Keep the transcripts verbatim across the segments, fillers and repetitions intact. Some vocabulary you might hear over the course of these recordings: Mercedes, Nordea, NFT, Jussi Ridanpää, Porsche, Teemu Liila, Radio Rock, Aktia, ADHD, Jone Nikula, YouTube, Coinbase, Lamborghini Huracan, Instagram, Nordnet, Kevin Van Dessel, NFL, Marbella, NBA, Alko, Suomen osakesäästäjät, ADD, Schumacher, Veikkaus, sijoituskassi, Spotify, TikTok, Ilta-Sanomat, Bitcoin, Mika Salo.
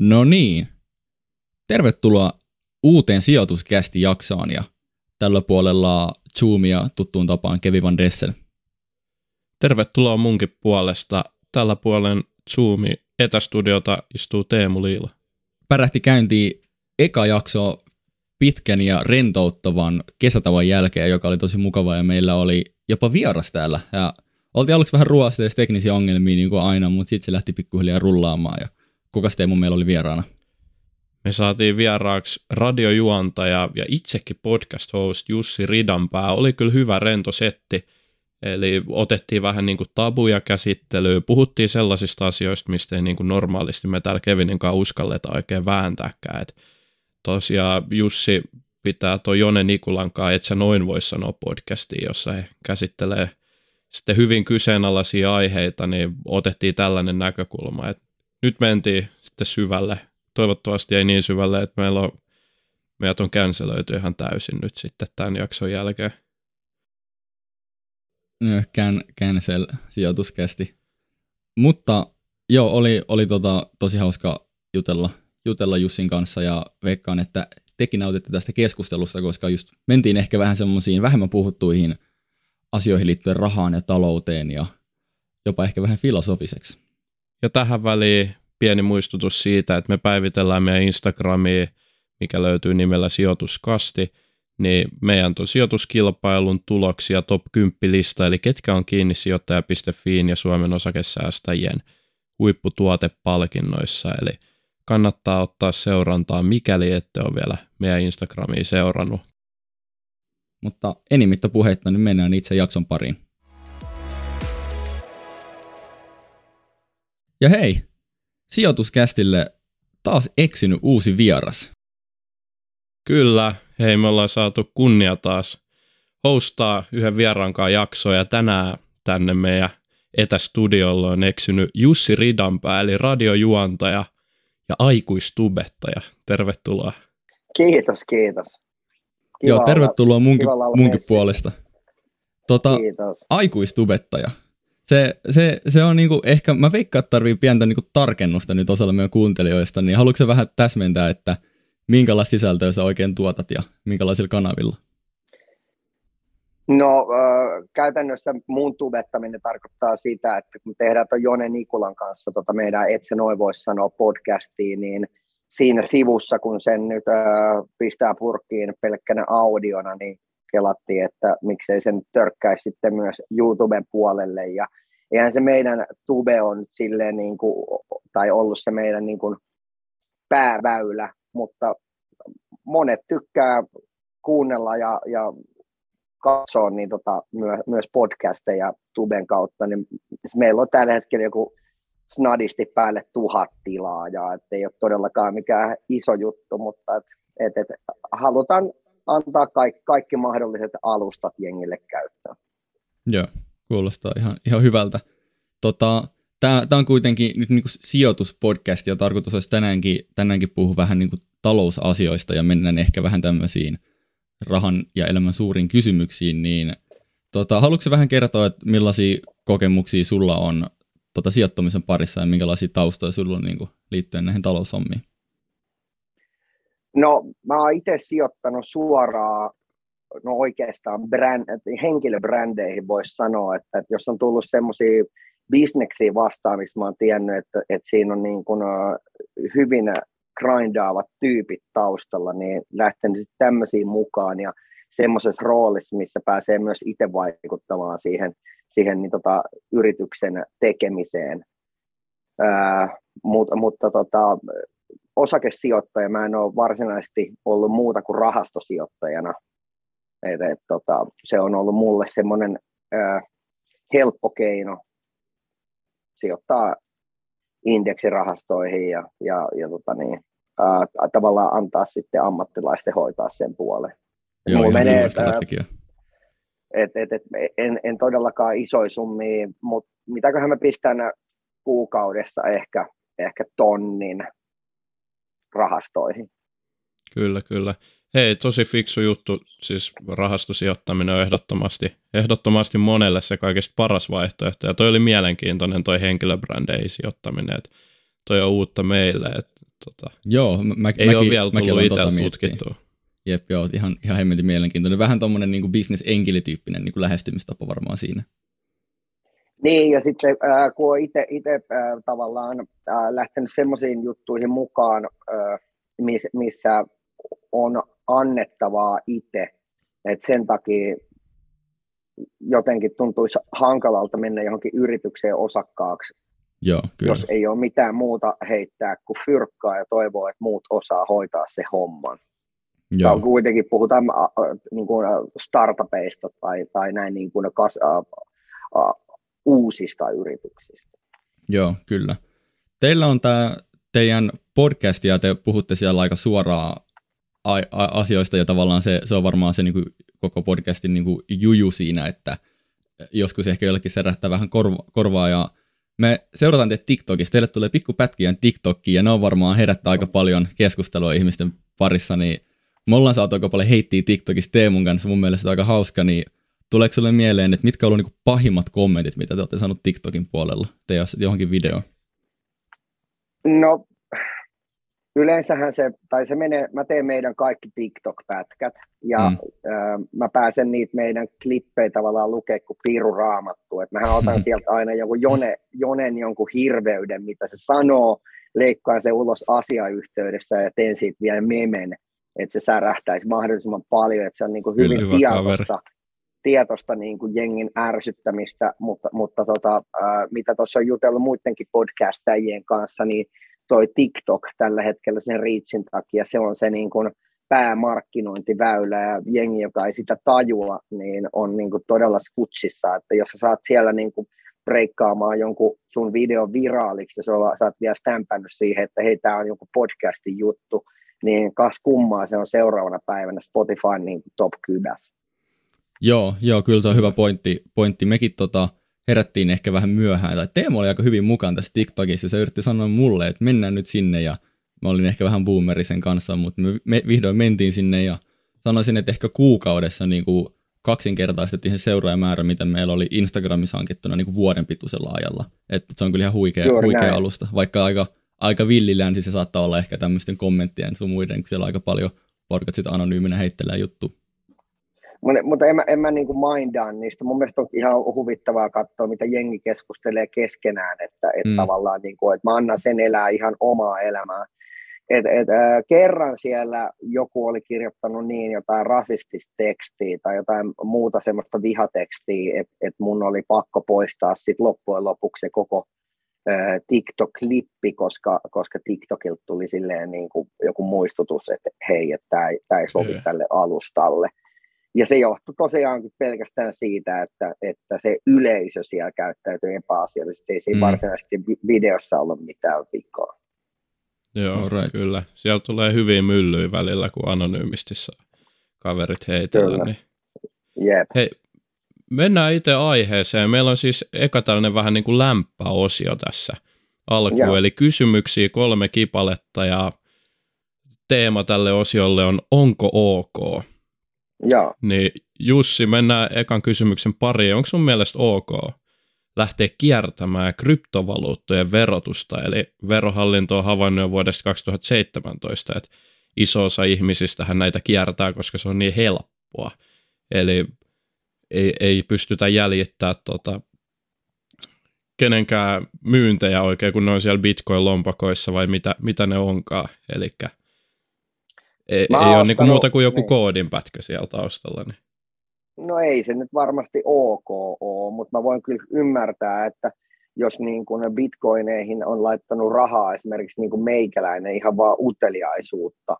No niin, tervetuloa uuteen sijoituskästi jaksoon ja tällä puolella Zoomia tuttuun tapaan Kevin Van Dessel. Tervetuloa munkin puolesta. Tällä puolen Zoomi etästudiota istuu Teemu Liila. Pärähti käyntiin eka jakso pitkän ja rentouttavan kesätavan jälkeen, joka oli tosi mukava ja meillä oli jopa vieras täällä. Ja oltiin aluksi vähän ruoasteessa teknisiä ongelmia niin kuin aina, mutta sitten se lähti pikkuhiljaa rullaamaan ja kuka Teemu meillä oli vieraana? Me saatiin vieraaksi radiojuontaja ja itsekin podcast-host Jussi Ridanpää. Oli kyllä hyvä rento setti, eli otettiin vähän niin kuin tabuja käsittelyyn, puhuttiin sellaisista asioista, mistä ei niin kuin normaalisti me täällä Kevinin kanssa uskalleta oikein vääntääkään. Et tosiaan Jussi pitää tuo Jone Nikulan kanssa, et sä noin voi sanoa podcastiin, jossa he käsittelee sitten hyvin kyseenalaisia aiheita, niin otettiin tällainen näkökulma, että nyt mentiin sitten syvälle. Toivottavasti ei niin syvälle, että meillä on, meidät on känselöity ihan täysin nyt sitten tämän jakson jälkeen. Cancel sijoituskästi. Mutta joo, oli, oli tota, tosi hauska jutella, jutella Jussin kanssa ja veikkaan, että tekin nautitte tästä keskustelusta, koska just mentiin ehkä vähän semmoisiin vähemmän puhuttuihin asioihin liittyen rahaan ja talouteen ja jopa ehkä vähän filosofiseksi. Ja tähän väliin pieni muistutus siitä, että me päivitellään meidän Instagramia, mikä löytyy nimellä sijoituskasti, niin meidän tuon sijoituskilpailun tuloksia top kymmenen -lista, eli ketkä on kiinni sijoittaja piste fiin ja Suomen osakesäästäjien huipputuotepalkinnoissa, eli kannattaa ottaa seurantaa, mikäli ette ole vielä meidän Instagramia seurannut. Mutta enimmittä puheitta, niin mennään itse jakson pariin. Ja hei, sijoituskästille taas eksynyt uusi vieras. Kyllä, hei, me ollaan saatu kunnia taas hostaa yhden vieraankaan jaksoja. Tänään tänne meidän etästudiolla on eksynyt Jussi Ridanpää, eli radiojuontaja ja aikuistubettaja. Tervetuloa. Kiitos, kiitos. Kiva Joo, tervetuloa munkin, munkin puolesta. Tota, kiitos. Aikuistubettaja. Se, se, se on niinku, ehkä, mä veikkaan, että tarvii pientä niinku tarkennusta nyt osalla meidän kuuntelijoista, niin haluatko sä vähän täsmentää, että minkälaista sisältöä sä oikein tuotat ja minkälaisilla kanavilla? No äh, käytännössä mun tubettaminen tarkoittaa sitä, että kun tehdään tuon Jone Nikulan kanssa tota meidän Et sä noin voi sanoa -podcastia, niin siinä sivussa, kun sen nyt äh, pistää purkkiin pelkkänä audiona, niin kelattiin, että miksei sen törkkäisi sitten myös YouTuben puolelle, ja eihän se meidän tube on silleen niin kuin, tai ollut se meidän niin kuin pääväylä, mutta monet tykkää kuunnella ja, ja katsoa niin tota, myö, myös podcasteja tuben kautta, niin meillä on tällä hetkellä joku snadisti päälle tuhat tilaajaa, ettei ole todellakaan mikään iso juttu, mutta et, et, et, halutaan antaa kaikki, kaikki mahdolliset alustat jengille käyttää. Joo, kuulostaa ihan, ihan hyvältä. Tota, Tämä on kuitenkin nyt niinku sijoituspodcast, ja tarkoitus olisi tänäänkin, tänäänkin puhua vähän niinku talousasioista, ja mennään ehkä vähän tämmöisiin rahan ja elämän suuriin kysymyksiin. Niin, tota, haluatko vähän kertoa, että millaisia kokemuksia sulla on tota, sijoittamisen parissa, ja minkälaisia taustoja sulla on niinku, liittyen näihin taloushommiin? No, mä oon itse sijoittanut suoraan, no oikeastaan brand, henkilöbrändeihin voisi sanoa, että, että jos on tullut semmoisia bisneksiä vastaan, missä mä oon tiennyt, että, että siinä on niin kuin hyvin grindaavat tyypit taustalla, niin lähtenyt sitten tämmöisiin mukaan ja semmoisessa roolissa, missä pääsee myös itse vaikuttamaan siihen, siihen niin tota, yrityksen tekemiseen, Ää, mut, mutta tota... osakesijoittaja mä en ole varsinaisesti ollut muuta kuin rahastosijoittajana. Et, et, tota, se on ollut mulle semmoinen äh, helppo keino sijoittaa indeksirahastoihin ja, ja, ja tota niin, äh, tavallaan antaa sitten ammattilaisten hoitaa sen puoleen. Joo, mulla menee, äh, et, et, et, en, en todellakaan isoja summia, mutta mitäköhän mä pistän kuukaudessa ehkä, ehkä tonnin rahastoihin. Kyllä, kyllä. Hei, tosi fiksu juttu, siis rahastosijoittaminen on ehdottomasti, ehdottomasti monelle se kaikista paras vaihtoehto, ja toi oli mielenkiintoinen toi henkilöbrändeihin sijoittaminen, että toi on uutta meille. Että, tota, joo, mä, mä, ei mäkin, ole vielä tullut itse tota tutkittua. Jep, joo, ihan, ihan hemmetin mielenkiintoinen. Vähän tommoinen niin kuin bisnesenkelityyppinen niin kuin lähestymistapa varmaan siinä. Niin, ja sitten äh, kun on itse äh, tavallaan äh, lähtenyt semmoisiin juttuihin mukaan, äh, miss, missä on annettavaa itse, että sen takia jotenkin tuntuisi hankalalta mennä johonkin yritykseen osakkaaksi, joo, kyllä. Jos ei ole mitään muuta heittää kuin fyrkkaa ja toivoa, että muut osaa hoitaa se homman. Joo. Tämä on kuitenkin, puhutaan niin kuin startupeista tai, tai näin niin kuin kas, ä, ä, uusista yrityksistä. Joo, kyllä. Teillä on tämä teidän podcast ja te puhutte siellä aika suoraan asioista ja tavallaan se, se on varmaan se niin kuin koko podcastin niin kuin juju siinä, että joskus ehkä jollekin särähtää vähän korva, korvaa ja me seurataan teitä TikTokissa, teille tulee pikkupätkiä TikTokiin ja ne on varmaan herättää aika paljon keskustelua ihmisten parissa, niin me ollaan saatu aika paljon heittiä TikTokissa Teemun kanssa, mun mielestä aika hauska, niin tuleeko sulle mieleen, että mitkä on ollut niin pahimmat kommentit, mitä te olette saaneet TikTokin puolella, teidän johonkin videoon? No yleensähän se, tai se menee, mä teen meidän kaikki TikTok-pätkät ja mm. ö, mä pääsen niitä meidän klippejä tavallaan lukea kuin piru raamattu. Et mähän otan sieltä aina jonkun Jone, Jonen jonkun hirveyden, mitä se sanoo, leikkaan se ulos asiayhteydessä ja teen siitä vielä memen, että se särähtäisi mahdollisimman paljon, että se on niin kuin hyvin Kyllä, tietoista, tietoista niin kuin jengin ärsyttämistä, mutta, mutta tota, ö, mitä tuossa on jutellut muidenkin podcastajien kanssa, niin toi TikTok tällä hetkellä sen reachin takia, se on se niin kuin päämarkkinointiväylä ja jengi, joka ei sitä tajua, niin on niin kuin todella skutsissa, että jos sä saat siellä niin kuin breikkaamaan jonkun sun videon viraaliksi ja sä oot vielä stämpännyt siihen, että hei, tää on joku podcastin juttu, niin kas kummaa, se on seuraavana päivänä Spotify niin kuin top kymmenen. Joo, joo, kyllä se on hyvä pointti. pointti. Mekin tota... herättiin ehkä vähän myöhään, tai Teemu oli aika hyvin mukaan tässä TikTokissa, se yritti sanoa mulle, että mennään nyt sinne, ja mä olin ehkä vähän boomerisen kanssa, mutta me vihdoin mentiin sinne, ja sanoisin, että ehkä kuukaudessa niin kuin kaksinkertaistettiin se seuraajamäärä, mitä meillä oli Instagramissa hankittuna niin kuin vuoden pituisella ajalla, että se on kyllä ihan huikea, huikea alusta, vaikka aika, aika villilänsi se saattaa olla ehkä tämmöisten kommenttien sun muiden, kun siellä aika paljon porkat sit anonyyminä heittelee juttu. Mutta en mä, en mä niin kuin mindaa niistä. Mun mielestä on ihan huvittavaa katsoa, mitä jengi keskustelee keskenään, että et mm. tavallaan niin kuin, että mä annan sen elää ihan omaa elämää. Et, et, äh, kerran siellä joku oli kirjoittanut niin jotain rasistista tekstiä tai jotain muuta semmoista vihatekstiä, että et mun oli pakko poistaa sit loppujen lopuksi se koko äh, TikTok-klippi, koska, koska TikTokilta tuli silleen niin kuin joku muistutus, että hei, että tää, tää ei sovi tälle alustalle. Ja se johtui tosiaankin pelkästään siitä, että, että se yleisö siellä käyttäytyy epäasiallisesti. Ei siinä mm. varsinaisesti videossa ollut mitään vikaa. Joo, right. Kyllä. Siellä tulee hyvin myllyjä välillä, kun anonyymisti saa kaverit heitellä. Niin. Yep. Hei, mennään itse aiheeseen. Meillä on siis eka tällainen vähän niin kuin lämpöosio tässä alkuun. Joo. Eli kysymyksiä kolme kipaletta ja teema tälle osiolle on onko ok? Joo. Niin Jussi, mennään ekan kysymyksen pariin. Onko sun mielestä ok lähteä kiertämään kryptovaluuttojen verotusta? Eli verohallinto on havainnut jo vuodesta kaksituhattaseitsemäntoista, että iso osa ihmisistähän näitä kiertää, koska se on niin helppoa. Eli ei, ei pystytä jäljittämään tota, kenenkään myyntejä oikein, kun ne on siellä bitcoin-lompakoissa vai mitä, mitä ne onkaan. Elikkä Ei, ei ole niinku muuta kuin joku niin. koodinpätkä siellä taustalla. Niin. No ei se nyt varmasti ok ole, mutta mä voin kyllä ymmärtää, että jos niin kuin bitcoineihin on laittanut rahaa esimerkiksi niin kuin meikäläinen ihan vaan uteliaisuutta,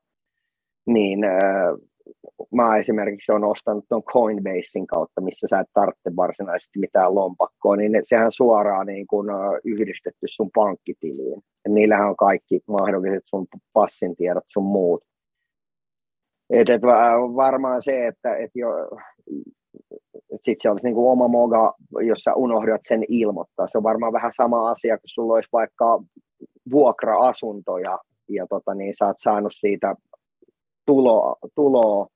niin äh, mä esimerkiksi on ostanut tuon Coinbasein kautta, missä sä et tarvitse varsinaisesti mitään lompakkoa, niin sehän suoraan niin kuin yhdistetty sun pankkitiliin. Ja niillähän on kaikki mahdolliset sun passin tiedot sun muut. Et, et varmaan se, että et jo, et sit se olisi niinku oma moga, jos sä unohdat sen ilmoittaa. Se on varmaan vähän sama asia, kun sulla olisi vaikka vuokra-asunto ja, ja tota niin, sä oot saanut siitä tuloa, tuloa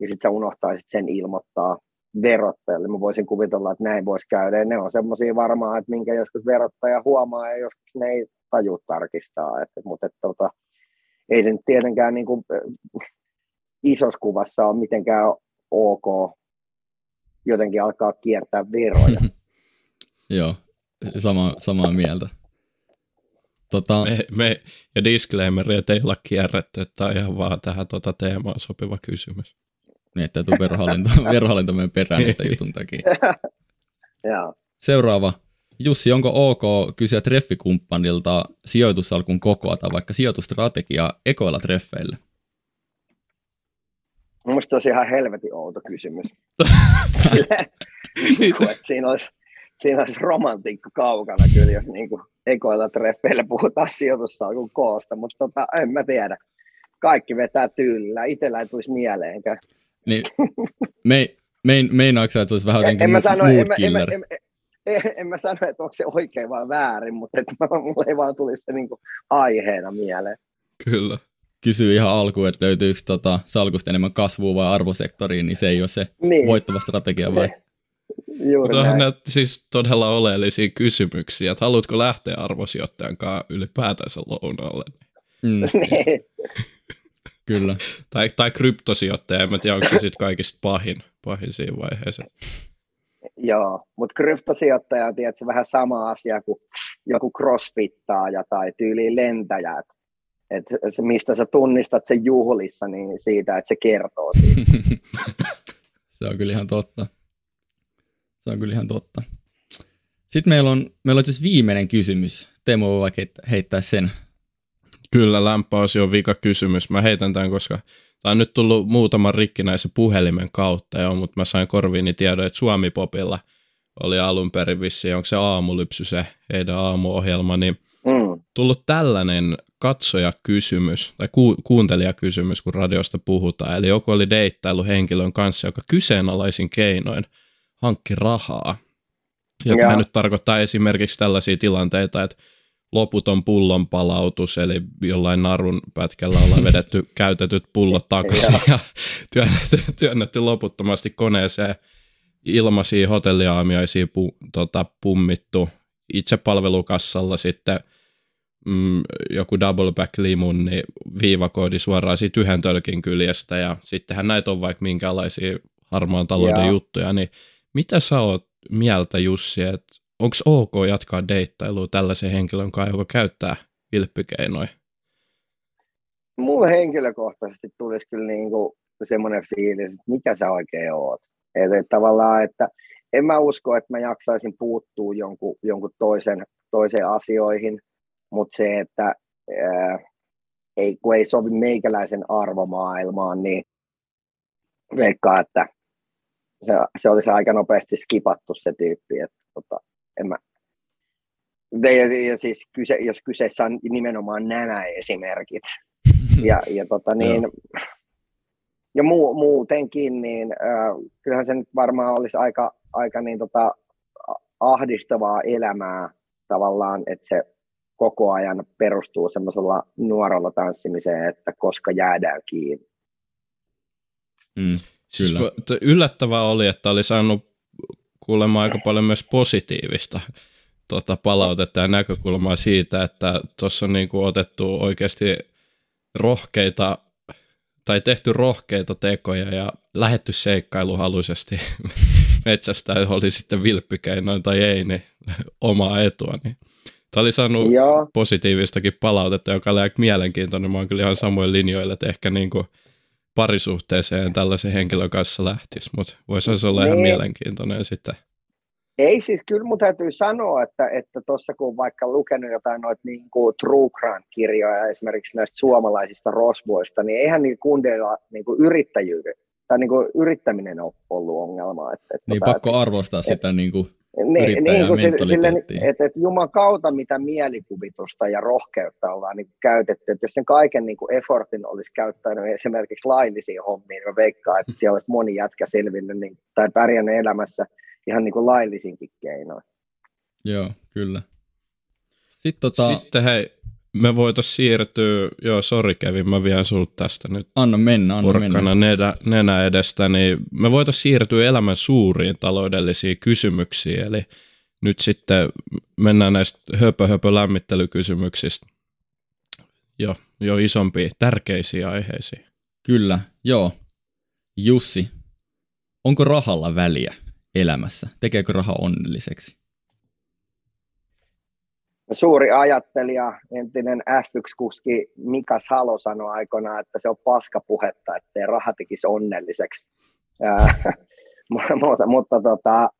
ja sit sä unohtaisit sen ilmoittaa verottajalle. Mä voisin kuvitella, että näin voisi käydä. Ja ne on semmoisia varmaan, että minkä joskus verottaja huomaa ja joskus ne ei taju tarkistaa, että, mutta että, tota, ei se nyt tietenkään niin kuin isossa kuvassa ole mitenkään ok jotenkin alkaa kiertää veroja. Joo, sama, samaa mieltä. Tota... Me, me, ja disclaimer, että ei olla kierretty, että tämä on ihan vaan tähän tuota teemaan sopiva kysymys. Niin, että ei tule verohallinto meidän perään niitä jutun takia. Joo. Seuraava. Jussi, onko ok kysyä treffikumppanilta sijoitusalkun kokoa tai vaikka sijoitustrategiaa ekoilla treffeillä? Mun mielestä olisi ihan helvetin outo kysymys. Siinä olisi, siinä olisi romantiikka kaukana kyllä, jos niin kuin ekoilla treffeillä puhutaan sijoitusalkun koosta, mutta tota, en mä tiedä. Kaikki vetää tyylillä, itsellä ei tulisi mieleenkään. Niin, me, mein, meinaatko sä, että se olisi vähän jotenkin mood killer? En, en, en, en, en mä sano, että onko se oikein vai väärin, mutta että mulle ei vaan tulisi se niin kuin aiheena mieleen. Kyllä. Kysyy ihan alkuun, että löytyykö tota, salkusta enemmän kasvua vai arvosektoriin, niin se ei ole se niin voittava strategia vai? Juuri näin. Nämä siis todella oleellisia kysymyksiä, että haluatko lähteä arvosijoittajan kanssa ylipäätänsä lounaalle? Mm. Niin. Kyllä. Tai, tai kryptosijoittaja, en tiedä, onko se sitten kaikista pahin, pahin siinä vaiheessa. Joo, mutta kryptosijoittaja on tietysti vähän sama asia kuin joku crossfittaaja tai tyyliin lentäjä. Että mistä sä tunnistat sen juhlissa, niin siitä, että se kertoo siitä. Se on kyllä ihan totta. Se on kyllä ihan totta. Sitten meillä on, meillä on siis viimeinen kysymys. Teemu voi vaikka heittää sen. Kyllä, lämpöasia on vika kysymys. Mä heitän tämän, koska tämä on nyt tullut muutaman rikkinäisen puhelimen kautta jo, mutta mä sain korviini tiedon, että Suomi-popilla oli alun perin vissiin, onko se aamulypsy se heidän aamuohjelma, niin mm. tullut tällainen katsojakysymys tai ku- kuuntelijakysymys, kun radiosta puhutaan. Eli joku oli deittailu henkilön kanssa, joka kyseenalaisin keinoin hankki rahaa. Ja tämä nyt tarkoittaa esimerkiksi tällaisia tilanteita, että loputon pullon palautus, eli jollain narun pätkällä ollaan vedetty käytetyt pullot takaisin ja, ja työnnetty, työnnetty loputtomasti koneeseen, ilmaisia hotelliaamiaisia pu, tota, pummittu, itse palvelukassalla sitten mm, joku double back limun, niin viivakoodi suoraan siitä yhden tölkin kyljestä, ja sittenhän näitä on vaikka minkälaisia harmaan talouden ja juttuja, niin mitä sä oot mieltä, Jussi, että onko ok jatkaa deittailua tällaisen henkilön kanssa, joka käyttää vilppikeinoja? Mulle henkilökohtaisesti tulisi kyllä niinku semmoinen fiilis, että mikä sä oikein oot. Eli tavallaan, että en mä usko, että mä jaksaisin puuttua jonkun, jonkun toisen, toisen asioihin, mutta se, että ää, ei, kun ei sovi meikäläisen arvomaailmaan, niin veikkaa, että se, se olisi aika nopeasti skipattu se tyyppi, että tota, en mä. Ja siis kyse, jos kyseessä on nimenomaan nämä esimerkit. Ja, ja, tota niin, ja muu, muutenkin, niin äh, kyllähän se nyt varmaan olisi aika, aika niin tota, ahdistavaa elämää tavallaan, että se koko ajan perustuu semmoisella nuoralla tanssimiseen, että koska jäädään kiinni. Mm, siis yllättävää oli, että oli saanut kuulemma aika paljon myös positiivista tuota, palautetta ja näkökulmaa siitä, että tuossa on niin kuin otettu oikeasti rohkeita tai tehty rohkeita tekoja ja lähetty seikkailuhaluisesti metsästä, oli sitten vilppikeinoin tai ei, niin omaa etua. Niin. Tämä oli saanut Joo. positiivistakin palautetta, joka oli aika mielenkiintoinen. Mä oon kyllä ihan samoin linjoilla, että ehkä niin kuin parisuhteeseen tällaisen henkilön kanssa lähtisi, mutta voisi se olla niin ihan mielenkiintoinen sitten. Ei siis, kyllä mun täytyy sanoa, että tuossa että kun vaikka lukenut jotain noita niin kuin true crime-kirjoja esimerkiksi näistä suomalaisista rosvoista, niin eihän niillä kundeilla niin kuin yrittäjyyden tai niin kuin yrittäminen on ollut ongelma. Että, että niin tota, pakko että, arvostaa sitä että, niin kuin yrittäjän niin, mentaliteettiin. Että, että jumakauta mitä mielikuvitusta ja rohkeutta ollaan niin käytetty. Että jos sen kaiken niin kuin effortin olisi käyttänyt esimerkiksi laillisiin hommiin, mä veikkaan, että siellä olisi moni jätkä selvinnyt niin, tai pärjännyt elämässä ihan niin kuin laillisinkin keinoin. Joo, kyllä. Sitten, tota... Sitten hei, me voitaisiin siirtyä, joo sori Kevin, mä vien sulta tästä nyt. Anna mennä, anna porkkana mennä. Nenä, nenä edestä, niin me voitaisiin siirtyä elämän suuriin taloudellisiin kysymyksiin, eli nyt sitten mennään näistä höpö-höpö-lämmittelykysymyksistä jo, jo isompiin, tärkeisiin aiheisiin. Kyllä, joo. Jussi, onko rahalla väliä elämässä? Tekeekö raha onnelliseksi? Suuri ajattelija, entinen äf yksi -kuski Mika Salo sanoi aikoinaan, että se on paskapuhetta, ettei raha tekisi onnelliseksi. mutta mutta tota,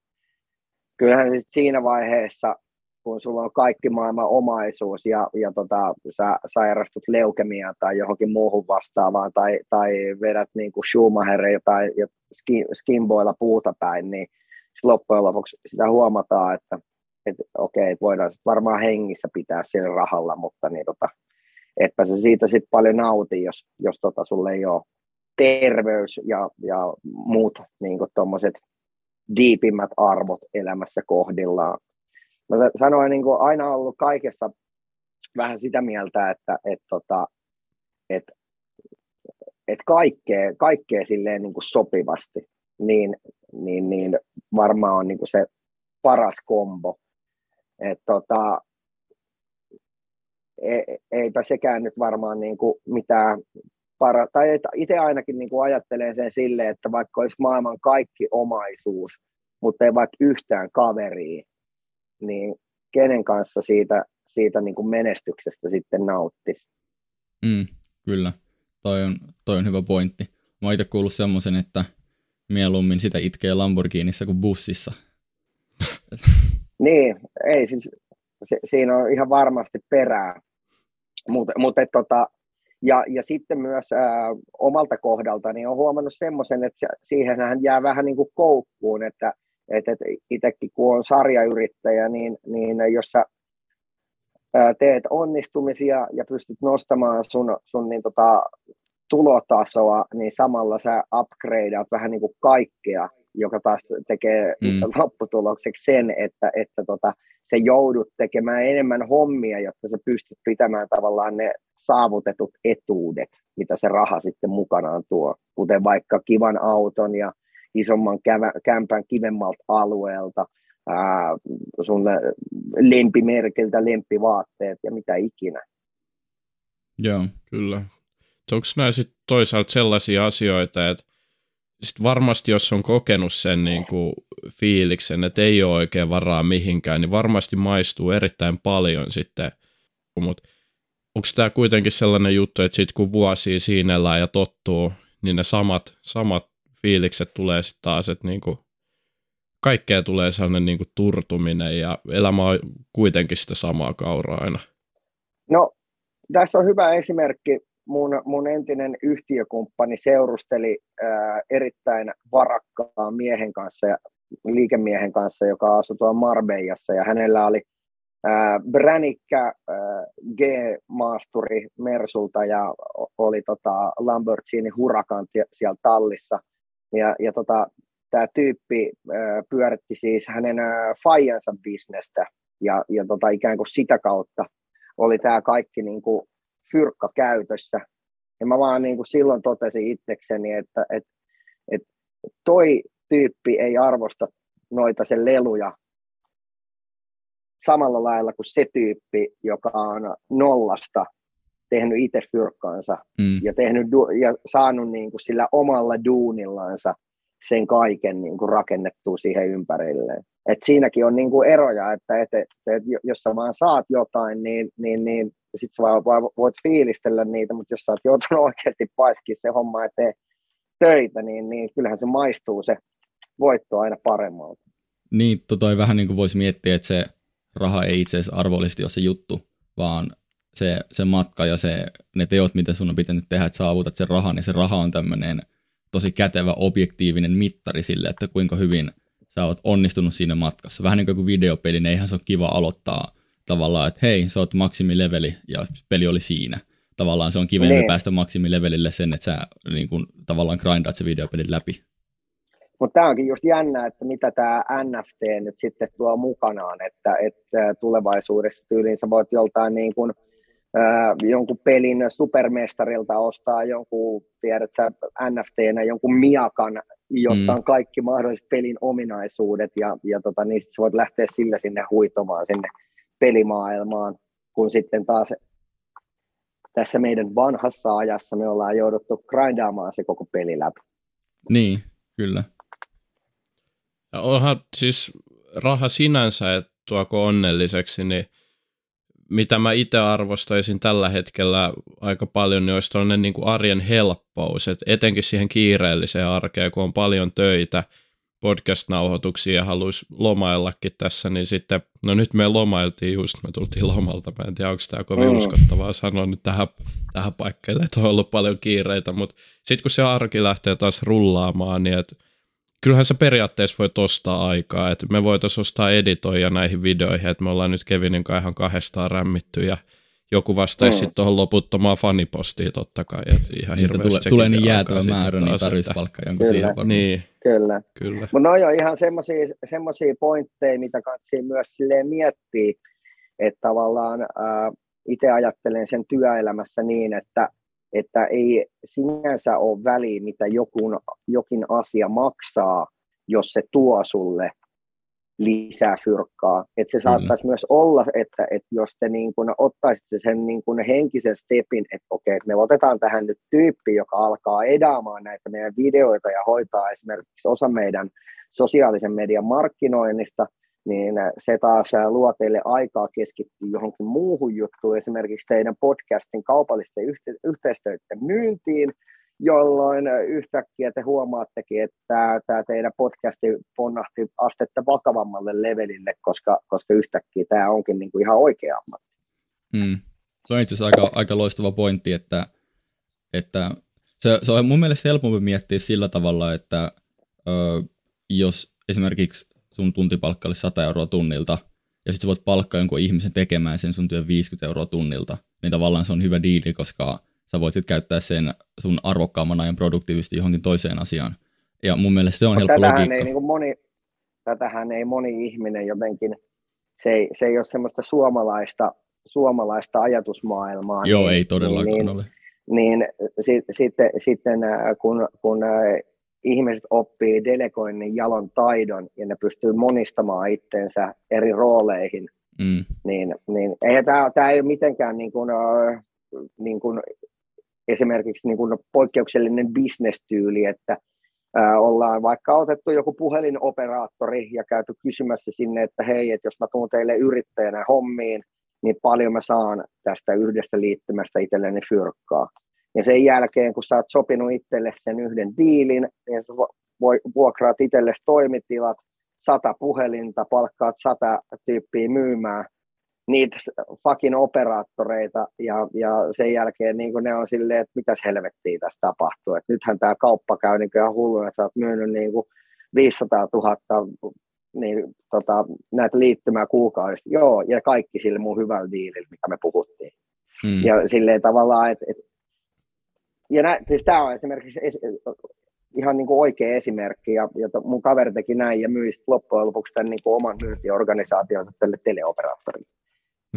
kyllähän sit siinä vaiheessa, kun sulla on kaikki maailman omaisuus ja, ja tota, sä sairastut leukemiaan tai johonkin muuhun vastaavaan tai, tai vedät niin kuin Schumacheria tai skin, skinboilla puuta päin, niin loppujen lopuksi sitä huomataan, että että okei, et voidaan sit varmaan hengissä pitää sillä rahalla, mutta niin tota, etpä se siitä sit paljon nauti, jos, jos tota sulle ei ole terveys ja, ja muut niin kuin tommoset diipimmät arvot elämässä kohdillaan. Mä sanoin niin kuin aina ollut kaikessa vähän sitä mieltä, että et tota, et, et kaikkea, kaikkea silleen niin kuin sopivasti, niin, niin, niin varmaan on niin kuin se paras kombo. Että tota, e, eipä sekään nyt varmaan niin kuin mitään para, tai itse ainakin niin kuin ajattelen sen silleen, että vaikka olisi maailman kaikki omaisuus, mutta ei vaikka yhtään kaveria, niin kenen kanssa siitä, siitä niin kuin menestyksestä sitten nauttisi? Mm, kyllä, toi on, toi on hyvä pointti. Mä oon itse kuullut semmoisen, että mieluummin sitä itkee Lamborghinissa kuin bussissa. Niin, ei siis, se, siinä on ihan varmasti perää, mutta mut, tota, ja, ja sitten myös ää, omalta kohdalta niin on huomannut semmoisen, että siihenhän jää vähän niin kuin koukkuun, että et, et itsekin kun on sarjayrittäjä, niin, niin jos sä ää, teet onnistumisia ja pystyt nostamaan sun, sun niin tota, tulotasoa, niin samalla sä upgradeat vähän niin kuin kaikkea, joka taas tekee mm. lopputulokseksi sen, että, että tota, se joudut tekemään enemmän hommia, jotta sä pystyt pitämään tavallaan ne saavutetut etuudet, mitä se raha sitten mukanaan tuo, kuten vaikka kivan auton ja isomman kämpän kivemmalta alueelta, ää, sun lempimerkiltä lempivaatteet ja mitä ikinä. Joo, kyllä. Onko nämä sitten toisaalta sellaisia asioita, että sitten varmasti, jos on kokenut sen niin kuin fiiliksen, että ei ole oikein varaa mihinkään, niin varmasti maistuu erittäin paljon sitten. Mutta onko tämä kuitenkin sellainen juttu, että sitten kun vuosia siinellään ja tottuu, niin ne samat, samat fiilikset tulee sitten taas, että niin kuin kaikkea tulee sellainen niin kuin turtuminen ja elämä on kuitenkin sitä samaa kauraa aina. No, tässä on hyvä esimerkki. Mun, mun entinen yhtiökumppani seurusteli ää, erittäin varakkaan miehen kanssa, ja liikemiehen kanssa, joka asui tuolla Marbellassa, ja hänellä oli ää, bränikkä ää, G-maasturi Mersulta, ja oli tota, Lamborghini Huracan siellä tallissa, ja, ja tota, tämä tyyppi ää, pyöritti siis hänen ää, faijansa bisnestä, ja, ja tota, ikään kuin sitä kautta oli tämä kaikki niin kuin fyrkka käytössä. Ja mä vaan niin kuin silloin totesin itsekseni, että et, et toi tyyppi ei arvosta noita sen leluja samalla lailla kuin se tyyppi, joka on nollasta tehnyt itse fyrkkaansa mm. ja, tehnyt du- ja saanut niin kuin sillä omalla duunillansa sen kaiken niin kuin rakennettua siihen ympärilleen. Et siinäkin on niin kuin eroja, että et, et, et, jos sä vaan saat jotain, niin, niin, niin sitten sä vaan voit fiilistellä niitä, mutta jos sä oot joutunut oikeasti paiskiin se homma eteen töitä, niin, niin kyllähän se maistuu se voitto aina paremmalta. Niin, tota ei vähän niin kuin voisi miettiä, että se raha ei itse asiassa arvollisesti ole se juttu, vaan se, se matka ja se, ne teot, mitä sun on pitänyt tehdä, että saavutat sen rahan, niin se raha on tämmöinen tosi kätevä objektiivinen mittari sille, että kuinka hyvin sä oot onnistunut siinä matkassa. Vähän niin kuin videopeli, niin eihän se ole kiva aloittaa tavallaan, että hei, sä oot maksimileveli ja peli oli siinä. Tavallaan se on kivempi niin päästä maksimilevelille sen, että sä niin kun, tavallaan grindaat se videopelin läpi. Mutta tämä onkin just jännä, että mitä tämä N F T nyt sitten tuo mukanaan, että, että tulevaisuudessa tyyliin sä voit joltain niin kun, äh, jonkun pelin supermestarilta ostaa jonkun, tiedät sä, N F T:nä jonkun miakan jossa on kaikki mahdolliset pelin ominaisuudet ja, ja tota, niistä voit lähteä sillä sinne huitomaan sinne pelimaailmaan, kun sitten taas tässä meidän vanhassa ajassa me ollaan jouduttu grindaamaan se koko peli läpi. Niin, kyllä. Ja onhan siis raha sinänsä, että tuoko onnelliseksi, niin mitä mä itse arvostaisin tällä hetkellä aika paljon, niin olisi tuollainen niin kuin arjen helppous, että etenkin siihen kiireelliseen arkeen, kun on paljon töitä, podcast-nauhoituksia ja haluaisi lomaillakin tässä, niin sitten, no nyt me lomailtiin just, me tultiin lomalta, mä en tiedä, onko tämä kovin mm. uskottavaa sanoa nyt tähän, tähän paikkeelle, että on ollut paljon kiireitä, mutta sitten kun se arki lähtee taas rullaamaan, niin että kyllähän se periaatteessa voi ostaa aikaa, että me voitaisiin ostaa editoija näihin videoihin, että me ollaan nyt Kevinin kanssa ihan kahdestaan rämmitty ja joku vastaisi mm. sitten tuohon loputtomaan fanipostiin totta kai. Että ihan niin tulee, tulee niin jäätävä määrä, niin tarvitsisi palkkaa jonkun kyllä. siihen. Niin. Kyllä. Kyllä. Mutta no joo, ihan semmoisia pointteja, mitä kannattaa myös silleen miettiä, että tavallaan äh, itse ajattelen sen työelämässä niin, että että ei sinänsä ole väliä, mitä jokun, jokin asia maksaa, jos se tuo sulle lisää fyrkkaa. Että se saattaisi mm. myös olla, että, että jos te niin kun ottaisitte sen niin kun henkisen stepin, että okei, me otetaan tähän nyt tyyppi, joka alkaa edaamaan näitä meidän videoita ja hoitaa esimerkiksi osa meidän sosiaalisen median markkinoinnista, niin se taas luo teille aikaa keskittyä johonkin muuhun juttuun, esimerkiksi teidän podcastin kaupallisten yhteistyöiden myyntiin, jolloin yhtäkkiä te huomaattekin, että tämä teidän podcasti ponnahti astetta vakavammalle levelille, koska, koska yhtäkkiä tämä onkin niinku ihan oikea ammatti. Mm. Se on itse asiassa aika, aika loistava pointti, että, että se, se on mun mielestä helpompi miettiä sillä tavalla, että ö, jos esimerkiksi sun tuntipalkka oli sata euroa tunnilta, ja sitten sä voit palkkaa jonkun ihmisen tekemään sen sun työn viisikymmentä euroa tunnilta, niin tavallaan se on hyvä diili, koska sä voit sitten käyttää sen sun arvokkaamman ajan produktiivisesti johonkin toiseen asiaan. Ja mun mielestä se on no, helppo tätähän logiikka. Ei, niin kuin moni, tätähän ei moni ihminen jotenkin, se ei, se ei ole semmoista suomalaista, suomalaista ajatusmaailmaa. Joo, niin, ei todellakaan niin, ole. Niin sitten sit, sit, kun... kun ihmiset oppii delegoinnin jalon taidon ja ne pystyy monistamaan itseensä eri rooleihin, mm. niin, niin eihän tämä, tämä ei ole mitenkään niin kuin, niin kuin esimerkiksi niin kuin poikkeuksellinen business-tyyli, että ollaan vaikka otettu joku puhelinoperaattori ja käyty kysymässä sinne, että hei, että jos mä tuun teille yrittäjänä hommiin, niin paljon mä saan tästä yhdestä liittymästä itselleni fyrkkaa. Ja sen jälkeen, kun sä oot sopinut itselle sen yhden diilin, niin sä vuokraat itsellesi toimitilat, sata puhelinta, palkkaat sata tyyppiä myymään niitä fucking operaattoreita, ja, ja sen jälkeen niin ne on silleen, että mitäs helvettiä tässä tapahtuu. Et nythän tämä kauppa käy niin ihan hulluna, että sä oot myynyt niin viisisataatuhatta niin, tota, näitä liittymää kuukaudesta. Joo, ja kaikki sille mun hyvällä diilillä, mitä me puhuttiin. Hmm. Ja silleen tavallaan, että et, ja nä, siis tämä on esimerkiksi esi- ihan niin kuin oikea esimerkki, ja, ja to, mun kaveri teki näin ja myi loppujen lopuksi tämän niin kuin oman myyntiorganisaationsa tälle teleoperaattorille.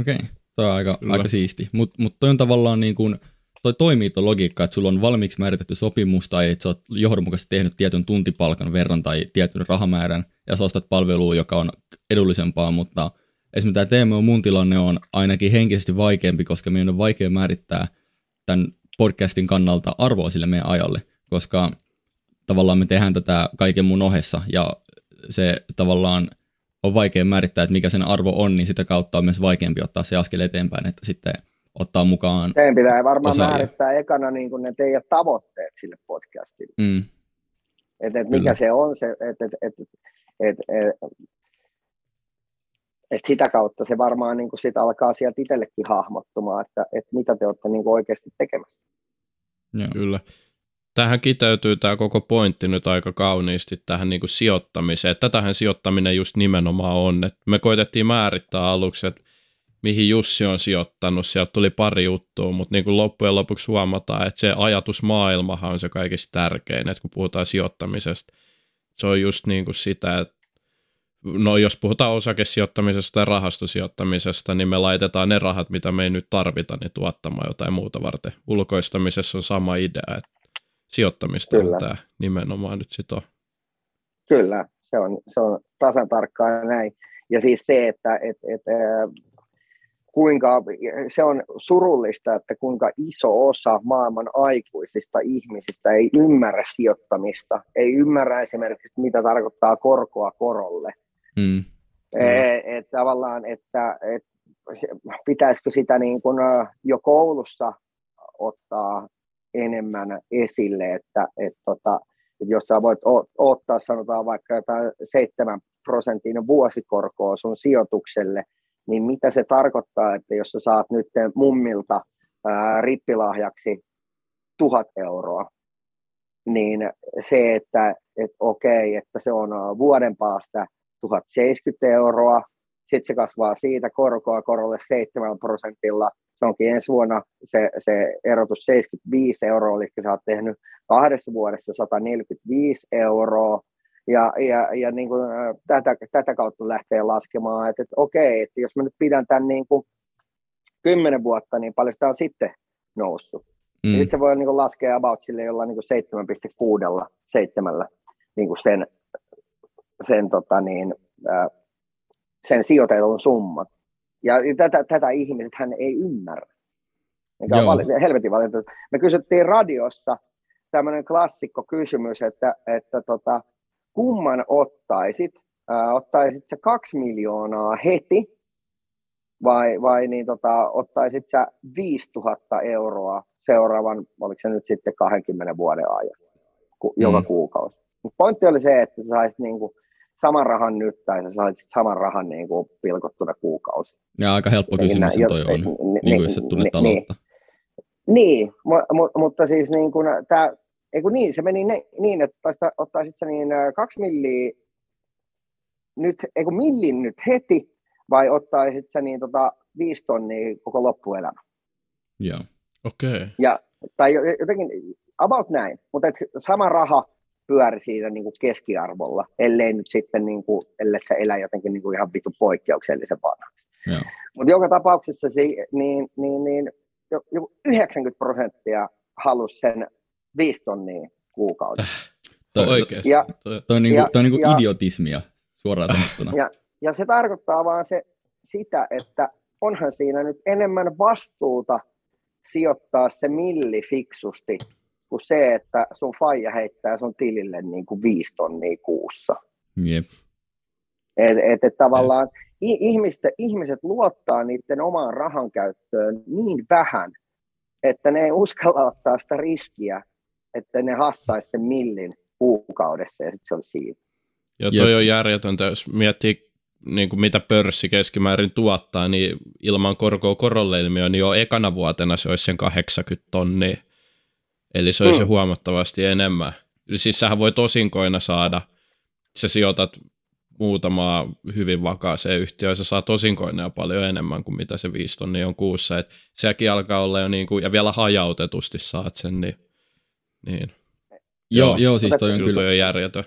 Okei, okay. Toi on aika, aika siisti. Mutta mut toi on tavallaan niin kuin, toi toimii tuo logiikka, että sulla on valmiiksi määritetty sopimus, tai että sä oot johdonmukaisesti tehnyt tietyn tuntipalkan verran tai tietyn rahamäärän, ja sä ostat palvelua, joka on edullisempaa, mutta esimerkiksi tämä Teemu on mun tilanne on ainakin henkisesti vaikeampi, koska meidän on vaikea määrittää tämän podcastin kannalta arvoa sille meidän ajalle, koska tavallaan me tehdään tätä kaiken mun ohessa, ja se tavallaan on vaikea määrittää, että mikä sen arvo on, niin sitä kautta on myös vaikeampi ottaa se askel eteenpäin, että sitten ottaa mukaan. Teidän pitää varmaan osaajia. Määrittää ekana niin kuin ne teidän tavoitteet sille podcastille. Mm. Että et mikä se on se, että et, et, et, et, että sitä kautta se varmaan niin kuin sit alkaa sieltä itsellekin hahmottumaan, että, että mitä te olette niin kuin oikeasti tekemässä. Joo. Kyllä. Tähän kiteytyy tämä koko pointti nyt aika kauniisti tähän niin kuin sijoittamiseen. Tätähän sijoittaminen just nimenomaan on. Et me koitettiin määrittää aluksi, että mihin Jussi on sijoittanut. Sieltä tuli pari juttua, mutta niin kuin loppujen lopuksi huomataan, että se ajatusmaailmahan on se kaikista tärkein, että kun puhutaan sijoittamisesta. Se on just niin kuin sitä, että no jos puhutaan osakesijoittamisesta tai rahastosijoittamisesta, niin me laitetaan ne rahat, mitä me ei nyt tarvita, niin tuottamaan jotain muuta varten. Ulkoistamisessa on sama idea, että sijoittamista on tämä nimenomaan nyt sit on. Kyllä, se on, se on tasan tarkkaan näin. Ja siis se, että et, et, kuinka, se on surullista, että kuinka iso osa maailman aikuisista ihmisistä ei ymmärrä sijoittamista, ei ymmärrä esimerkiksi, mitä tarkoittaa korkoa korolle. Mm. E, et, tavallaan, että et, pitäisikö sitä niin kun jo koulussa ottaa enemmän esille, että et, tota, jos sä voit ottaa sanotaan vaikka jotain seitsemän prosentin vuosikorkoa sun sijoitukselle, niin mitä se tarkoittaa, että jos sä saat nyt mummilta ää, rippilahjaksi tuhat euroa, niin se, että et, okei, että se on vuoden päästä tuhatseitsemänkymmentä euroa, sitten se kasvaa siitä korkoa korolle seitsemän prosentilla, se onkin ensi vuonna se, se erotus seitsemänkymmentäviisi euroa, eli sä oot tehnyt kahdessa vuodessa sataneljäkymmentäviisi euroa, ja, ja, ja niin kuin tätä, tätä kautta lähtee laskemaan, että, että okei, että jos mä nyt pidän tämän niin kuin kymmenen vuotta, niin paljon sitä on sitten noussut. Mm. Sitten se voi niin kuin laskea about sille jollain niin kuin seitsemän pilkku kuusi seitsemän niin kuin sen, sen, tota niin, sen sijoitelun summan. Ja tätä, tätä ihmisethän ei ymmärrä. Mikä on val- helvetin valitettavasti. Me kysyttiin radiossa tämmöinen klassikko kysymys, että, että tota, kumman ottaisit? Äh, ottaisit sä kaksi miljoonaa heti vai, vai niin, tota, ottaisit sä viisituhatta euroa seuraavan, oliko se nyt sitten kahdenkymmenen vuoden ajan, ku, joka mm. kuukausi. Mut pointti oli se, että sä saisit niinku saman rahan nyt tai sä saisit saman rahan niinku pilkottuna kuukausi. Ja aika helppo kysymys toi on, niin kuin niin, jos et tunne taloutta. Niin, niin mu- mu- mutta siis niin kuin tämä... Eiku niin, se meni ne, niin, että ottaisit sä niin kaksi milliä nyt, eiku millin nyt heti, vai ottaisit sä niin tota viisi tonnia koko loppuelämä? Joo, okei. Okay. Ja, tai jotenkin about näin, mutta sama raha pyöri siinä niin kuin keskiarvolla, ellei nyt sitten, niin kuin, ellei sä elä jotenkin niin kuin ihan vitun poikkeuksellisen vanhaksi. Mutta joka tapauksessa niin, niin, niin, niin joku yhdeksänkymmentä prosenttia halusi sen viisi tonnia kuukaudessa. Toi oikeesti. Toi on niinku, niinku idiotismia suoraan sanottuna. Ja, ja se tarkoittaa vaan se, sitä, että onhan siinä nyt enemmän vastuuta sijoittaa se milli fiksusti, kuin se, että sun faija heittää sun tilille niinku viisi tonnia kuussa. Jep. Et, et, et tavallaan Jep. Ihmiset, ihmiset luottaa niiden omaan rahan käyttöön niin vähän, että ne ei uskalla ottaa sitä riskiä, että ne hassaisi sen millin kuukaudessa ja sitten se on siinä. Ja toi Jep. on järjetöntä, jos miettii niin kuin mitä pörssi keskimäärin tuottaa, niin ilman korkoa korolle ilmiö, niin jo ekana vuotena se olisi sen kahdeksankymmentä tonnia, eli se olisi mm. huomattavasti enemmän. Siis sähän voit osinkoina saada, sä sijoitat muutamaa hyvin vakaaseen yhtiöön, sä saat osinkoina paljon enemmän kuin mitä se viisi tonnia on kuussa, että sekin alkaa olla jo niin kuin, ja vielä hajautetusti saat sen, niin Niin. Joo, joo, joo, siis toi on kyllä, kyllä järjetö.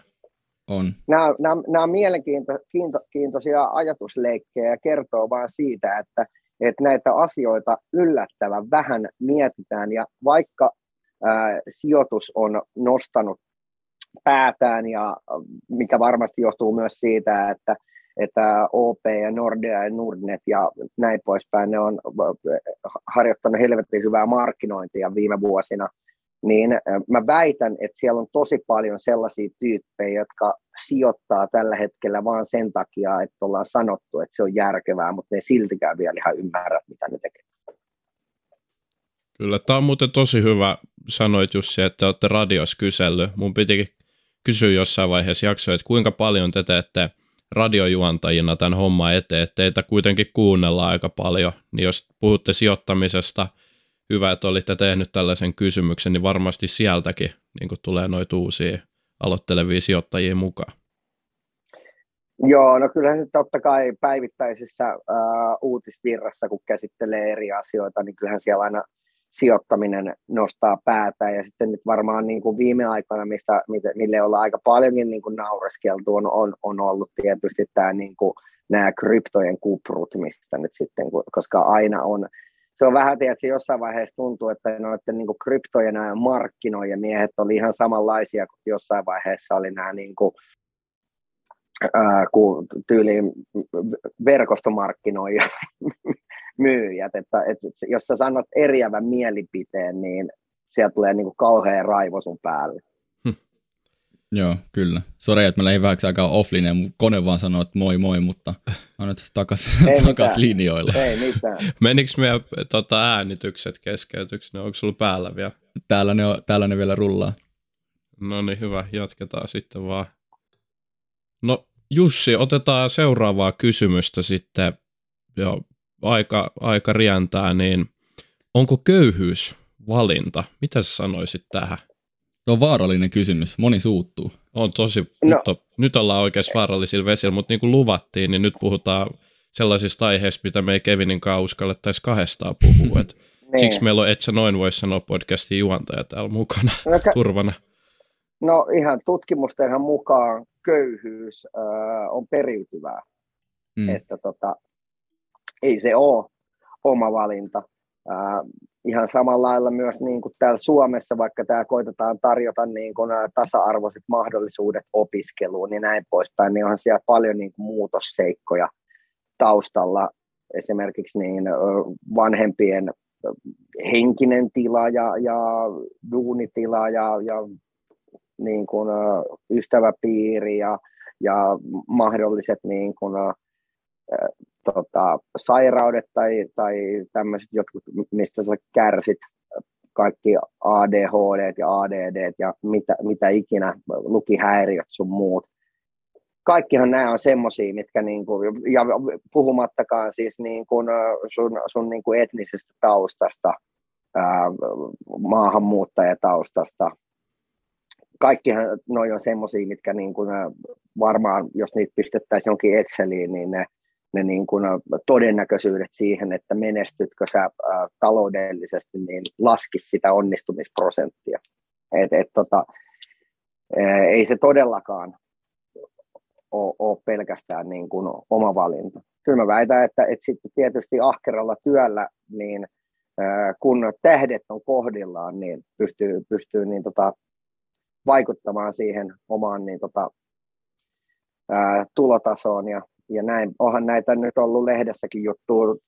On. Nämä, nämä, nämä on mielenkiintoisia ajatusleikkejä ja kertoo vaan siitä, että, että näitä asioita yllättävän vähän mietitään. Ja vaikka ää, sijoitus on nostanut päätään, ja mikä varmasti johtuu myös siitä, että, että O P ja Nordea ja Nordnet ja näin poispäin, ne on harjoittanut helvetin hyvää markkinointia viime vuosina, niin mä väitän, että siellä on tosi paljon sellaisia tyyppejä, jotka sijoittaa tällä hetkellä vaan sen takia, että ollaan sanottu, että se on järkevää, mutta ne ei siltikään vielä ihan ymmärrä, mitä ne tekee. Kyllä, tämä on muuten tosi hyvä. Sanoit Jussi, että olette radiossa kysellyt. Mun pitikin kysyä jossain vaiheessa jaksoa, että kuinka paljon te teette radiojuontajina tämän homman eteen, että teitä kuitenkin kuunnellaan aika paljon, niin jos puhutte sijoittamisesta, hyvä, että olitte tehnyt tällaisen kysymyksen, niin varmasti sieltäkin niin kun tulee noita uusia aloittelevia sijoittajia mukaan. Joo, no kyllähän se totta kai päivittäisessä äh, uutisvirrassa, kun käsittelee eri asioita, niin kyllähän siellä aina sijoittaminen nostaa päätään. Ja sitten nyt varmaan niin kuin viime aikoina, mistä, mille ollaan aika paljonkin niin kuin naureskeltu, on, on, on ollut tietysti tämä, niin kuin, nämä kryptojen kuprut, mistä nyt sitten, koska aina on... Se on vähän, että jossain vaiheessa tuntuu, että noiden niin kuin kryptojen ja markkinojen miehet oli ihan samanlaisia kuin jossain vaiheessa oli nämä niin kuin ää, kun tyyliin verkostomarkkinoija myyjät, että, että jos sä sanot eriävän mielipiteen, niin sieltä tulee niin kuin kauhea raivo sun päälle. Hm. Joo, kyllä. Sori, että mä lähdin vähäksi aikaa offlineen, mutta kone vaan sanoo, että moi moi, mutta mä nyt takas, takas linjoille. Ei mitään. Menikö meidän tota, äänitykset keskeytyksenä? Onko sulla päällä vielä? Täällä ne, täällä ne vielä rullaa. No niin, hyvä. Jatketaan sitten vaan. No Jussi, otetaan seuraavaa kysymystä sitten. Joo, aika, aika rientää, niin onko köyhyys valinta? Mitä sä sanoisit tähän? Se on vaarallinen kysymys. Moni suuttuu. On tosi. No. Nyt, on, nyt ollaan oikeassa vaarallisilla vesillä, mutta niin kuin luvattiin, niin nyt puhutaan sellaisista aiheista, mitä me ei Kevinin kanssa uskallettaisi kahdestaan puhua. Siksi meillä on, et sä noin voi sanoa podcastin juontaja täällä mukana, no, ka- turvana. No ihan tutkimustenhan mukaan köyhyys öö, on periytyvää. Mm. Että tota, ei se ole oma valinta. Öö, Ihan samalla lailla myös niin kuin täällä Suomessa, vaikka tää koitetaan tarjota niin kuin tasa-arvoiset mahdollisuudet opiskeluun ja näin poispäin, niin onhan siellä paljon niin kuin muutosseikkoja taustalla. Esimerkiksi niin vanhempien henkinen tila ja, ja duunitila ja, ja niin kuin ystäväpiiri ja, ja mahdolliset niin kuin, Tota, sairaudet tai, tai tämmöiset jotkut, mistä sä kärsit, kaikki A D H D ja A D D ja mitä, mitä ikinä, lukihäiriöt sun muut. Kaikkihan nämä on semmoisia, mitkä, niinku, ja puhumattakaan siis niinku sun, sun niinku etnisestä taustasta, ää, maahanmuuttajataustasta. Kaikkihan noi on semmoisia, mitkä niinku, varmaan, jos niitä pistettäisiin jonkin Exceliin, niin ne ne niin kuin todennäköisyydet siihen, että menestytkö sä ä, taloudellisesti, niin laskisi sitä onnistumisprosenttia. Et, et, tota, ä, ei se todellakaan ole pelkästään niin kuin oma valinta. Kyllä mä väitän, että et sitten tietysti ahkeralla työllä, niin, ä, kun tähdet on kohdillaan, niin pystyy, pystyy niin, tota, vaikuttamaan siihen omaan niin, tota, ä, tulotasoon ja Ja näin, onhan näitä nyt ollut lehdessäkin juttu,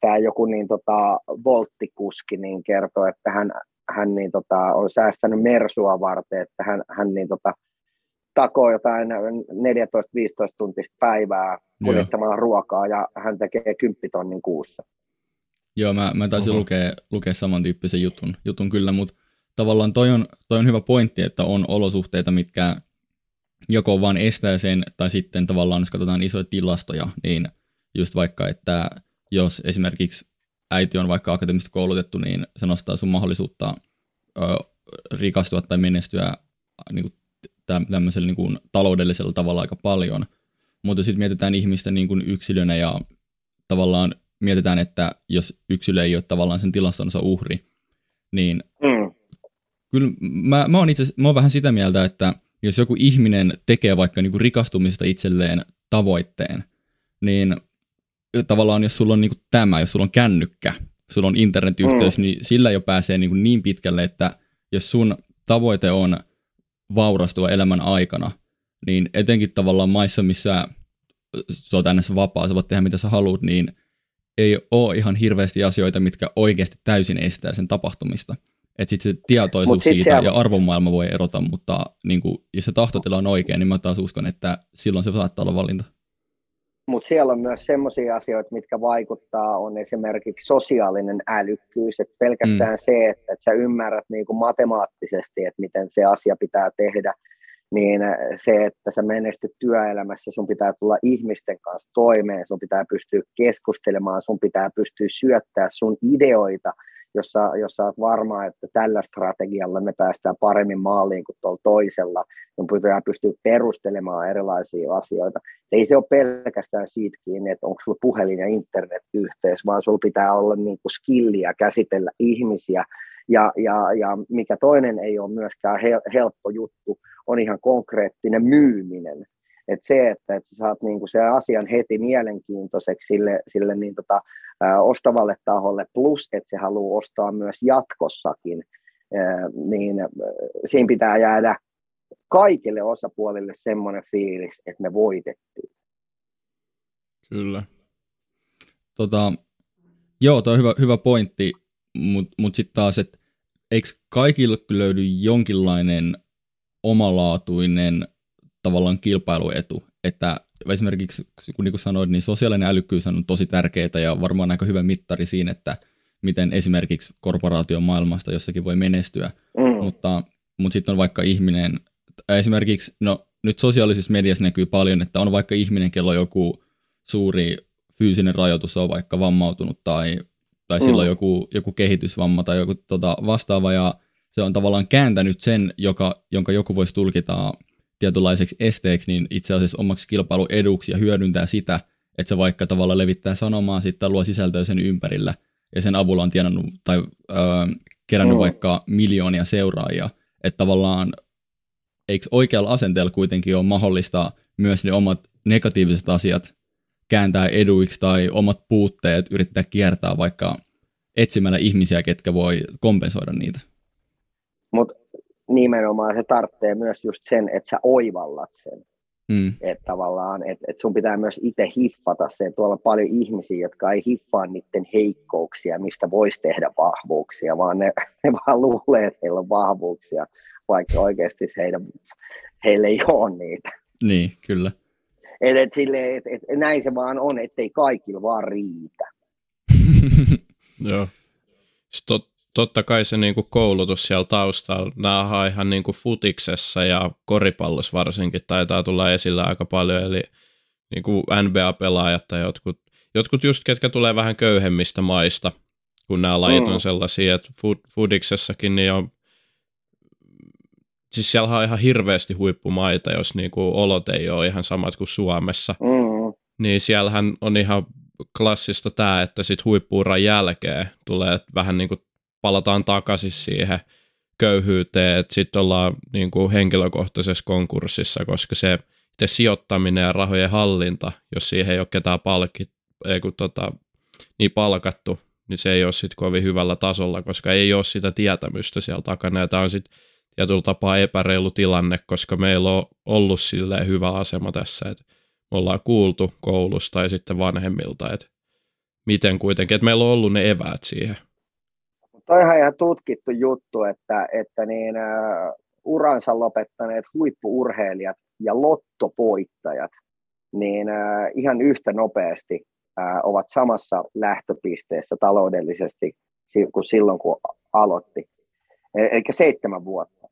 tämä joku niin tota, volttikuski niin kertoo, että hän, hän niin tota, on säästänyt Mersua varten, että hän, hän niin tota, takoo jotain neljätoista viisitoista tuntista päivää kuljettamalla ruokaa ja hän tekee kymmenen tonnin kuussa. Joo, mä, mä taisin uh-huh. lukea, lukea samantyyppisen jutun, jutun kyllä, mutta tavallaan toi on, toi on hyvä pointti, että on olosuhteita, mitkä joko vaan estää sen, tai sitten tavallaan, jos katsotaan isoja tilastoja, niin just vaikka, että jos esimerkiksi äiti on vaikka akateemisesti koulutettu, niin se nostaa sun mahdollisuutta ö, rikastua tai menestyä niin kuin tämmöisellä niin kuin taloudellisella tavalla aika paljon. Mutta sitten mietitään ihmistä niin kuin yksilönä ja tavallaan mietitään, että jos yksilö ei ole tavallaan sen tilastonsa uhri, niin mm. kyllä mä, mä, oon itse, mä oon vähän sitä mieltä, että jos joku ihminen tekee vaikka niinku rikastumisesta itselleen tavoitteen, niin tavallaan jos sulla on niinku tämä, jos sulla on kännykkä, sulla on internetyhteys, mm. niin sillä jo pääsee niinku niin pitkälle, että jos sun tavoite on vaurastua elämän aikana, niin etenkin tavallaan maissa, missä sä oot ennässä vapaa, sä voit tehdä mitä sä haluat, niin ei ole ihan hirveästi asioita, mitkä oikeasti täysin estää sen tapahtumista. Että sitten se tietoisuus sit siitä se... ja arvomaailma voi erota, mutta niin kun, jos se tahtotila on oikein, niin mä taas uskon, että silloin se saattaa olla valinta. Mutta siellä on myös semmoisia asioita, mitkä vaikuttaa, on esimerkiksi sosiaalinen älykkyys. Et pelkästään mm. se, että et sä ymmärrät niinku matemaattisesti, että miten se asia pitää tehdä, niin se, että sä menestyt työelämässä, sun pitää tulla ihmisten kanssa toimeen, sun pitää pystyä keskustelemaan, sun pitää pystyä syöttämään sun ideoita, jossa, jossa olet varma, että tällä strategialla me päästään paremmin maaliin kuin tuolla toisella, niin pitää pystyä perustelemaan erilaisia asioita. Ei se ole pelkästään siitä kiinni, että onko sulla puhelin- ja internetyhteys, vaan sulla pitää olla niin kuin skilliä käsitellä ihmisiä. Ja, ja, ja mikä toinen ei ole myöskään helppo juttu, on ihan konkreettinen myyminen. Että se, että, että saat niinku sen asian heti mielenkiintoiseksi sille, sille niin tota, ä, ostavalle taholle, plus että se haluaa ostaa myös jatkossakin, ä, niin ä, siinä pitää jäädä kaikille osapuolille semmoinen fiilis, että me voitettiin. Kyllä. Tota, joo, toi on hyvä, hyvä pointti, mutta mut sitten taas, että eikö kaikille löydy jonkinlainen omalaatuinen tavallaan kilpailuetu, että esimerkiksi, kun niin kuin sanoit, niin sosiaalinen älykkyys on tosi tärkeää ja varmaan aika hyvä mittari siinä, että miten esimerkiksi korporaation maailmasta jossakin voi menestyä, mm. mutta, mutta sitten on vaikka ihminen, esimerkiksi, no nyt sosiaalisessa mediassa näkyy paljon, että on vaikka ihminen, kello joku suuri fyysinen rajoitus, on vaikka vammautunut tai, tai mm. sillä on joku, joku kehitysvamma tai joku tota, vastaava, ja se on tavallaan kääntänyt sen, joka, jonka joku voisi tulkita tietynlaiseksi esteeksi, niin itse asiassa omaksi kilpailueduksi ja hyödyntää sitä, että se vaikka tavallaan levittää sanomaa, sitten luo sisältöä sen ympärillä, ja sen avulla on tienannut tai öö, kerännyt mm. vaikka miljoonia seuraajia, että tavallaan eikö oikealla asenteella kuitenkin ole mahdollista myös ne omat negatiiviset asiat kääntää eduiksi tai omat puutteet yrittää kiertää vaikka etsimällä ihmisiä, ketkä voi kompensoida niitä. Mutta nimenomaan se tarvitsee myös just sen, että sä oivallat sen. Mm. Että tavallaan, että et sun pitää myös itse hiffata sen. Tuolla on paljon ihmisiä, jotka ei hiffaa niiden heikkouksia, mistä voisi tehdä vahvuuksia, vaan ne, ne vaan luulee, että heillä on vahvuuksia, vaikka oikeasti heidän, heillä ei ole niitä. Niin, kyllä. Et, et sille, et, et, näin se vaan on, ettei kaikilla vaan riitä. Joo. Stop. Totta kai se niin kuin koulutus siellä taustalla, nämä ihan niin kuin futiksessa ja koripallossa varsinkin taitaa tulla esillä aika paljon, eli niin kuin N B A-pelaajat tai jotkut, jotkut just, ketkä tulee vähän köyhemmistä maista, kun nämä lajit on sellaisia, että futiksessakin niin on, siis siellä on ihan hirveästi huippumaita, jos niin kuin olot ei ole ihan samat kuin Suomessa, mm. niin siellähän on ihan klassista tämä, että sitten huippu-uran jälkeen tulee vähän niin kuin palataan takaisin siihen köyhyyteen, että sitten ollaan niin kuin henkilökohtaisessa konkurssissa, koska se sijoittaminen ja rahojen hallinta, jos siihen ei ole ketään palkit, ei kun tota, niin palkattu, niin se ei ole sitten kovin hyvällä tasolla, koska ei ole sitä tietämystä siellä takana. Ja tämä on sitten tietyllä tapaa epäreilu tilanne, koska meillä on ollut silleen hyvä asema tässä, että me ollaan kuultu koulusta ja sitten vanhemmilta, että miten kuitenkin, että meillä on ollut ne eväät siihen. Toi on ihan tutkittu juttu, että, että niin, uh, uransa lopettaneet huippu-urheilijat ja lottovoittajat niin, uh, ihan yhtä nopeasti uh, ovat samassa lähtöpisteessä taloudellisesti kuin silloin, kun aloitti. Eli seitsemän vuotta.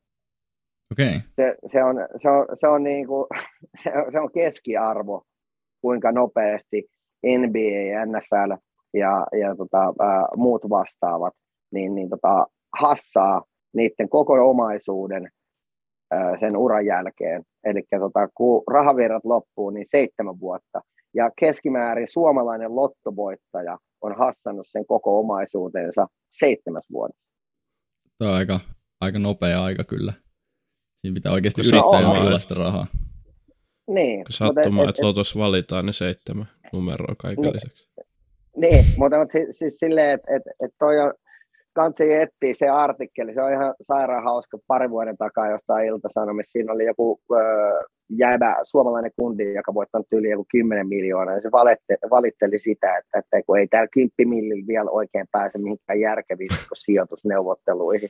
Okay. Se, se, on, se, on, se, on niin kuin, se, on, se on keskiarvo, kuinka nopeasti N B A, N F L ja, ja tota, uh, muut vastaavat niin, niin tota, hassaa niiden koko omaisuuden ö, sen uran jälkeen. Eli tota, kun rahavirrat loppuu, niin seitsemän vuotta. Ja keskimäärin suomalainen lottovoittaja on hassannut sen koko omaisuutensa seitsemäs vuodessa. Tämä on aika, aika nopea aika kyllä. Siinä pitää oikeasti kun yrittää jonkinlaista rahaa. Niin. Kun sattumaa, että et, et, lotossa valitaan ne seitsemän numeroa kaiken niin, lisäksi. Niin, mutta siis, siis silleen, että et, et toi on kansi etsii se artikkeli, se on ihan sairaan hauska pari vuoden takaa jostain Ilta-Sanomissa. Siinä oli joku öö, jäbä suomalainen kundi, joka voittanut yli joku kymmenen miljoonaa, ja se valitte, valitteli sitä, että, että kun ei täällä kymmenen millillä vielä oikein pääse mihinkään järkeviin sijoitusneuvotteluihin.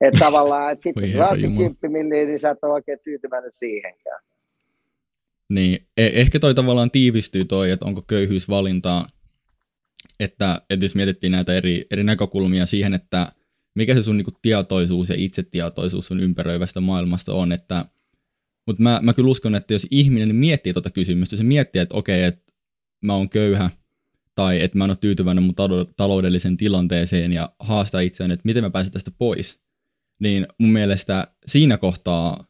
Että tavallaan, että sitten kun kymmenen milliä, niin sä et ole oikein tyytyväinen siihenkään. Niin, eh- ehkä toi tavallaan tiivistyy toi, että onko köyhyys valintaa. Että, että jos mietittiin näitä eri, eri näkökulmia siihen, että mikä se sun niinku tietoisuus ja itsetietoisuus sun ympäröivästä maailmasta on, että mutta mä, mä kyllä uskon, että jos ihminen miettii tuota kysymystä, se miettii, että okei, että mä oon köyhä tai että mä en ole tyytyväinen mun taloudelliseen tilanteeseen ja haastaa itseään, että miten mä pääsen tästä pois, niin mun mielestä siinä kohtaa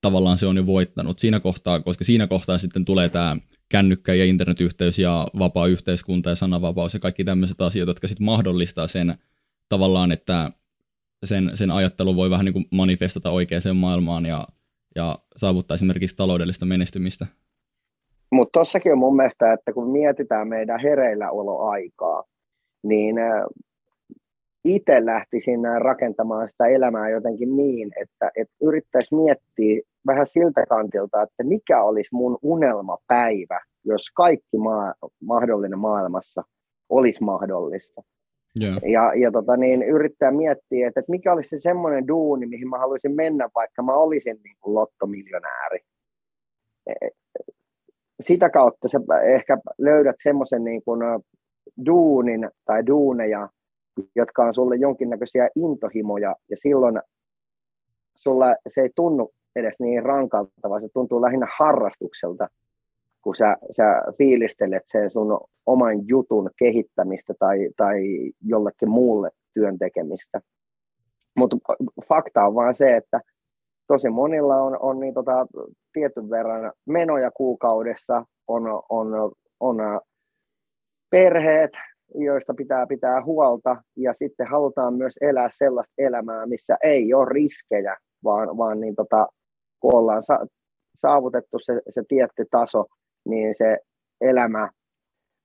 tavallaan se on jo voittanut siinä kohtaa, koska siinä kohtaa sitten tulee tämä kännykkä ja internetyhteys ja vapaa yhteiskunta ja sananvapaus ja kaikki tämmöiset asiat, jotka sitten mahdollistaa sen tavallaan, että sen, sen ajattelu voi vähän niin kuin manifestata oikeaan maailmaan ja, ja saavuttaa esimerkiksi taloudellista menestymistä. Mutta tossakin on mun mielestä, että kun mietitään meidän hereilläoloaikaa, niin itse lähtisin rakentamaan sitä elämää jotenkin niin, että et yrittäisi miettiä vähän siltä kantilta, että mikä olisi mun unelmapäivä, jos kaikki maa, mahdollinen maailmassa olisi mahdollista. Yeah. Ja, ja tota niin, yrittää miettiä, että, että mikä olisi se semmoinen duuni, mihin mä haluaisin mennä, vaikka mä olisin niin kuin lottomiljonääri. Sitä kautta sä ehkä löydät semmoisen niin kuin duunin tai duuneja, jotka on sulle jonkinnäköisiä intohimoja, ja silloin sulla se ei tunnu edes niin rankalta, vaan se tuntuu lähinnä harrastukselta, kun sä, sä fiilistelet sen sun oman jutun kehittämistä tai, tai jollekin muulle työn tekemistä. Mutta fakta on vaan se, että tosi monilla on, on niin tota, tietyn verran menoja kuukaudessa, on, on, on perheet, joista pitää pitää huolta, ja sitten halutaan myös elää sellaista elämää, missä ei ole riskejä, vaan, vaan niin tota, kun ollaan sa- saavutettu se, se tietty taso, niin se elämä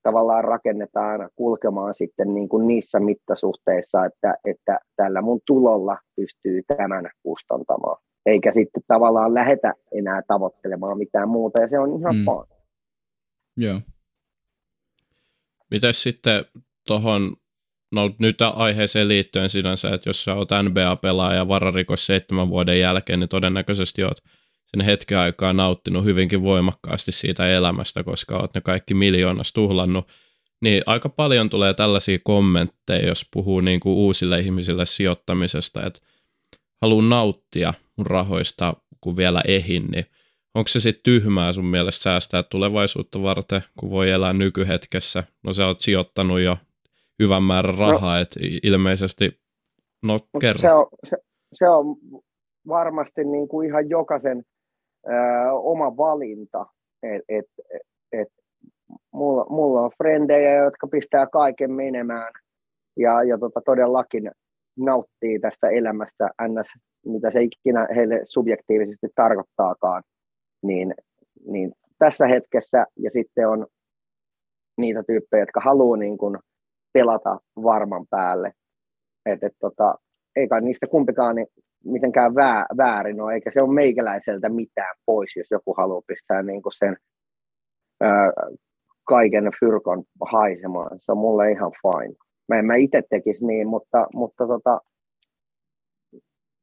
tavallaan rakennetaan kulkemaan sitten niin kuin niissä mittasuhteissa, että, että tällä mun tulolla pystyy tämän kustantamaan. Eikä sitten tavallaan lähetä enää tavoittelemaan mitään muuta, ja se on ihan mm. vaan. Joo. Mites sitten tuohon, no nyt aiheeseen liittyen sinänsä, että jos sä oot N B A-pelaaja vararikos seitsemän vuoden jälkeen, niin todennäköisesti oot sen hetken aikaa nauttinut hyvinkin voimakkaasti siitä elämästä, koska oot ne kaikki miljoonasta tuhlannut. Niin aika paljon tulee tällaisia kommentteja, jos puhuu niinku uusille ihmisille sijoittamisesta, että haluan nauttia mun rahoista, kun vielä ehin, niin onko se sitten tyhmää sun mielestä säästää tulevaisuutta varten, kun voi elää nykyhetkessä? No sä oot sijoittanut jo hyvän määrän rahaa, no, että ilmeisesti, no kerro. Se on, se, se on varmasti niin kuin ihan jokaisen ö, oma valinta. Et, et, et, mulla, mulla on frendejä, jotka pistää kaiken menemään ja, ja tota, todellakin nauttii tästä elämästä, ns, mitä se ikinä heille subjektiivisesti tarkoittaakaan. Niin, niin tässä hetkessä, ja sitten on niitä tyyppejä, jotka haluaa niin kuin pelata varman päälle. Et, et, tota, eikä niistä kumpikaan niin mitenkään vää, väärin ole, eikä se ole meikäläiseltä mitään pois, jos joku haluaa pistää niin kuin sen ö, kaiken fyrkon haisemaan. Se on mulle ihan fine. Mä en mä itse tekisi niin, mutta, mutta tota,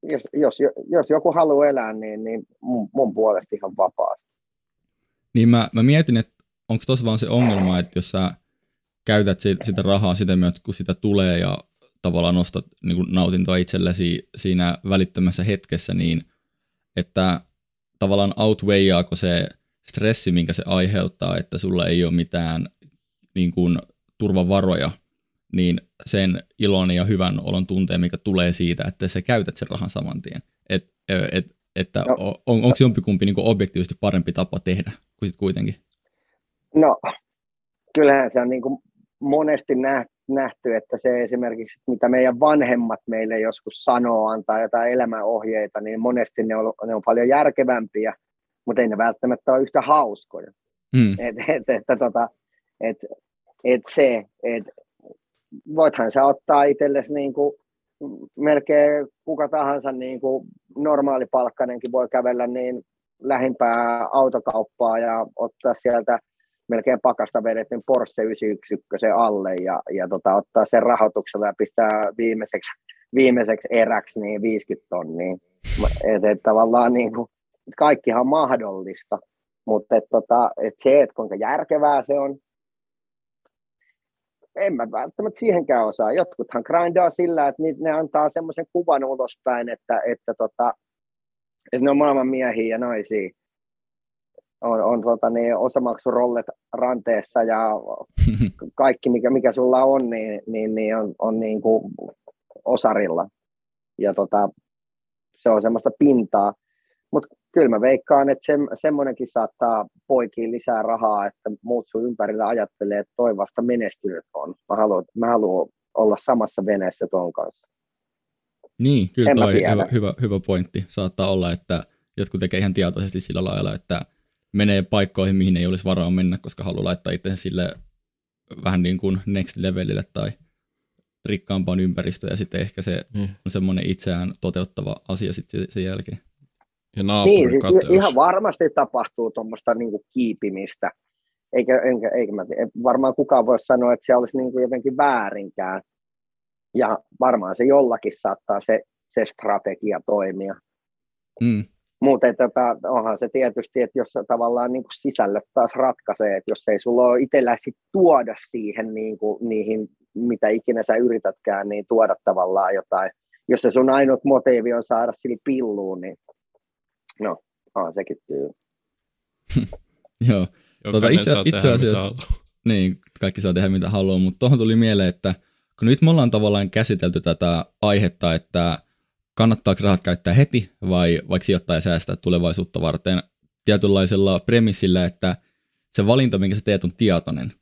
Jos, jos, jos joku haluaa elää, niin, niin mun, mun puolesta ihan vapaa. Niin mä, mä mietin, että onko tuossa vaan se ongelma, että jos sä käytät sit, sitä rahaa sitä myötä, kun sitä tulee ja tavallaan nostat niin kun nautintoa itsellesi siinä välittömässä hetkessä, niin että tavallaan outweijaako se stressi, minkä se aiheuttaa, että sulla ei ole mitään niin kun turvavaroja, niin sen ilon ja hyvän olon tunteen, mikä tulee siitä, että sä käytät sen rahan saman tien. Et, et, että no, on, onko se jompikumpi niin kuin objektiivisesti parempi tapa tehdä kuin sit kuitenkin? No, kyllähän se on niin kuin monesti nähty, että se esimerkiksi, mitä meidän vanhemmat meille joskus sanoo, antaa jotain elämänohjeita, niin monesti ne on, ne on paljon järkevämpiä, mutta ei ne välttämättä ole yhtä hauskoja. Mm. Et, et, että tota, et, et se, että voithan sä ottaa itsellesi niin kuin melkein kuka tahansa, niin kuin normaalipalkkainenkin voi kävellä niin lähimpää autokauppaa ja ottaa sieltä melkein pakasta vedetyn Porsche yhdeksänsataayksi alle ja, ja tota, ottaa sen rahoituksella ja pistää viimeiseksi, viimeiseksi eräksi niin viisikymmentä tonnia. Et, et tavallaan niin kuin, kaikkihan on mahdollista, mutta et, tota, et se, että kuinka järkevää se on, en mä välttämättä siihenkään osaa. Jotkuthan grindaa sillä, että ne antaa semmoisen kuvan ulospäin, että, että, tota, että ne on maailman miehiä ja naisia. On, on tota, niin osamaksurollet ranteessa ja kaikki, mikä, mikä sulla on, niin, niin, niin on, on niin kuin osarilla. Ja tota, se on semmoista pintaa. Mut kyllä mä veikkaan, että se, semmoinenkin saattaa poikia lisää rahaa, että muut sun ympärillä ajattelee, että toi vasta menestynyt on. Mä haluan, mä haluan olla samassa veneessä ton kanssa. Niin, kyllä en toi hyvä, hyvä, hyvä pointti. Saattaa olla, että jotkut tekee ihan tietoisesti sillä lailla, että menee paikkoihin, mihin ei olisi varaa mennä, koska haluaa laittaa itse sille vähän niin kuin next levelille tai rikkaampaan ympäristöön ja sitten ehkä se mm. on semmoinen itseään toteuttava asia sitten sen jälkeen. Ja niin, siis ihan varmasti tapahtuu tuommoista niinku kiipimistä. Eikä, enkä, eikä mä, varmaan kukaan voi sanoa, että se olisi niinku jotenkin väärinkään. Ja varmaan se jollakin saattaa se, se strategia toimia. Mm. Mutta onhan se tietysti, että jos tavallaan niinku sisällöt taas ratkaisee, että jos ei sulla ole itselläsi tuoda siihen niinku, niihin, mitä ikinä sä yritätkään, niin tuoda tavallaan jotain. Jos se sun ainut motiivi on saada sille pilluun, niin no, onhan sekin tyy. Joo, tuota, itse, itse asiassa niin, kaikki saa tehdä mitä haluaa, mutta tuohon tuli mieleen, että kun nyt me ollaan tavallaan käsitelty tätä aihetta, että kannattaako rahat käyttää heti vai vaikka sijoittaa ja säästää tulevaisuutta varten tietynlaisella premissillä, että se valinta, minkä sä teet, on tietoinen.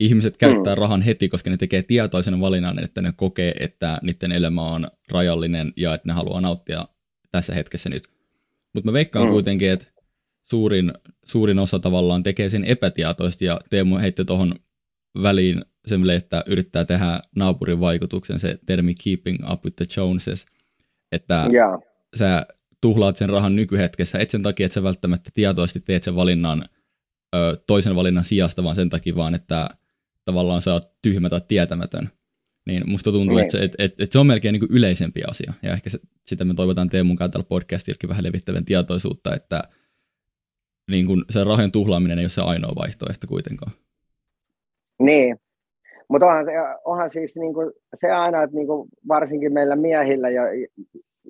Ihmiset käyttää mm. rahan heti, koska ne tekee tietoisen valinnan, että ne kokee, että niiden elämä on rajallinen ja että ne haluaa nauttia tässä hetkessä nyt. Mutta mä veikkaan mm. kuitenkin, että suurin, suurin osa tavallaan tekee sen epätietoisesti ja Teemu heitti tuohon väliin semmoinen, että yrittää tehdä naapurin vaikutuksen, se termi keeping up with the Joneses, että yeah. sä tuhlaat sen rahan nykyhetkessä, et sen takia, että sä välttämättä tietoisesti teet sen valinnan ö, toisen valinnan sijasta, vaan sen takia vaan, että tavallaan sä oot tyhmä tai tietämätön. Niin musta tuntuu, mm. että, se, että, että se on melkein niin kuin yleisempi asia, ja ehkä se, sitä me toivotaan Teemun kanssa tällä podcastillekin vähän levittävän tietoisuutta, että niin kuin se rahojen tuhlaaminen ei ole se ainoa vaihtoehto kuitenkaan. Niin, mutta onhan, onhan siis niin kuin se aina, että niin kuin varsinkin meillä miehillä, jo,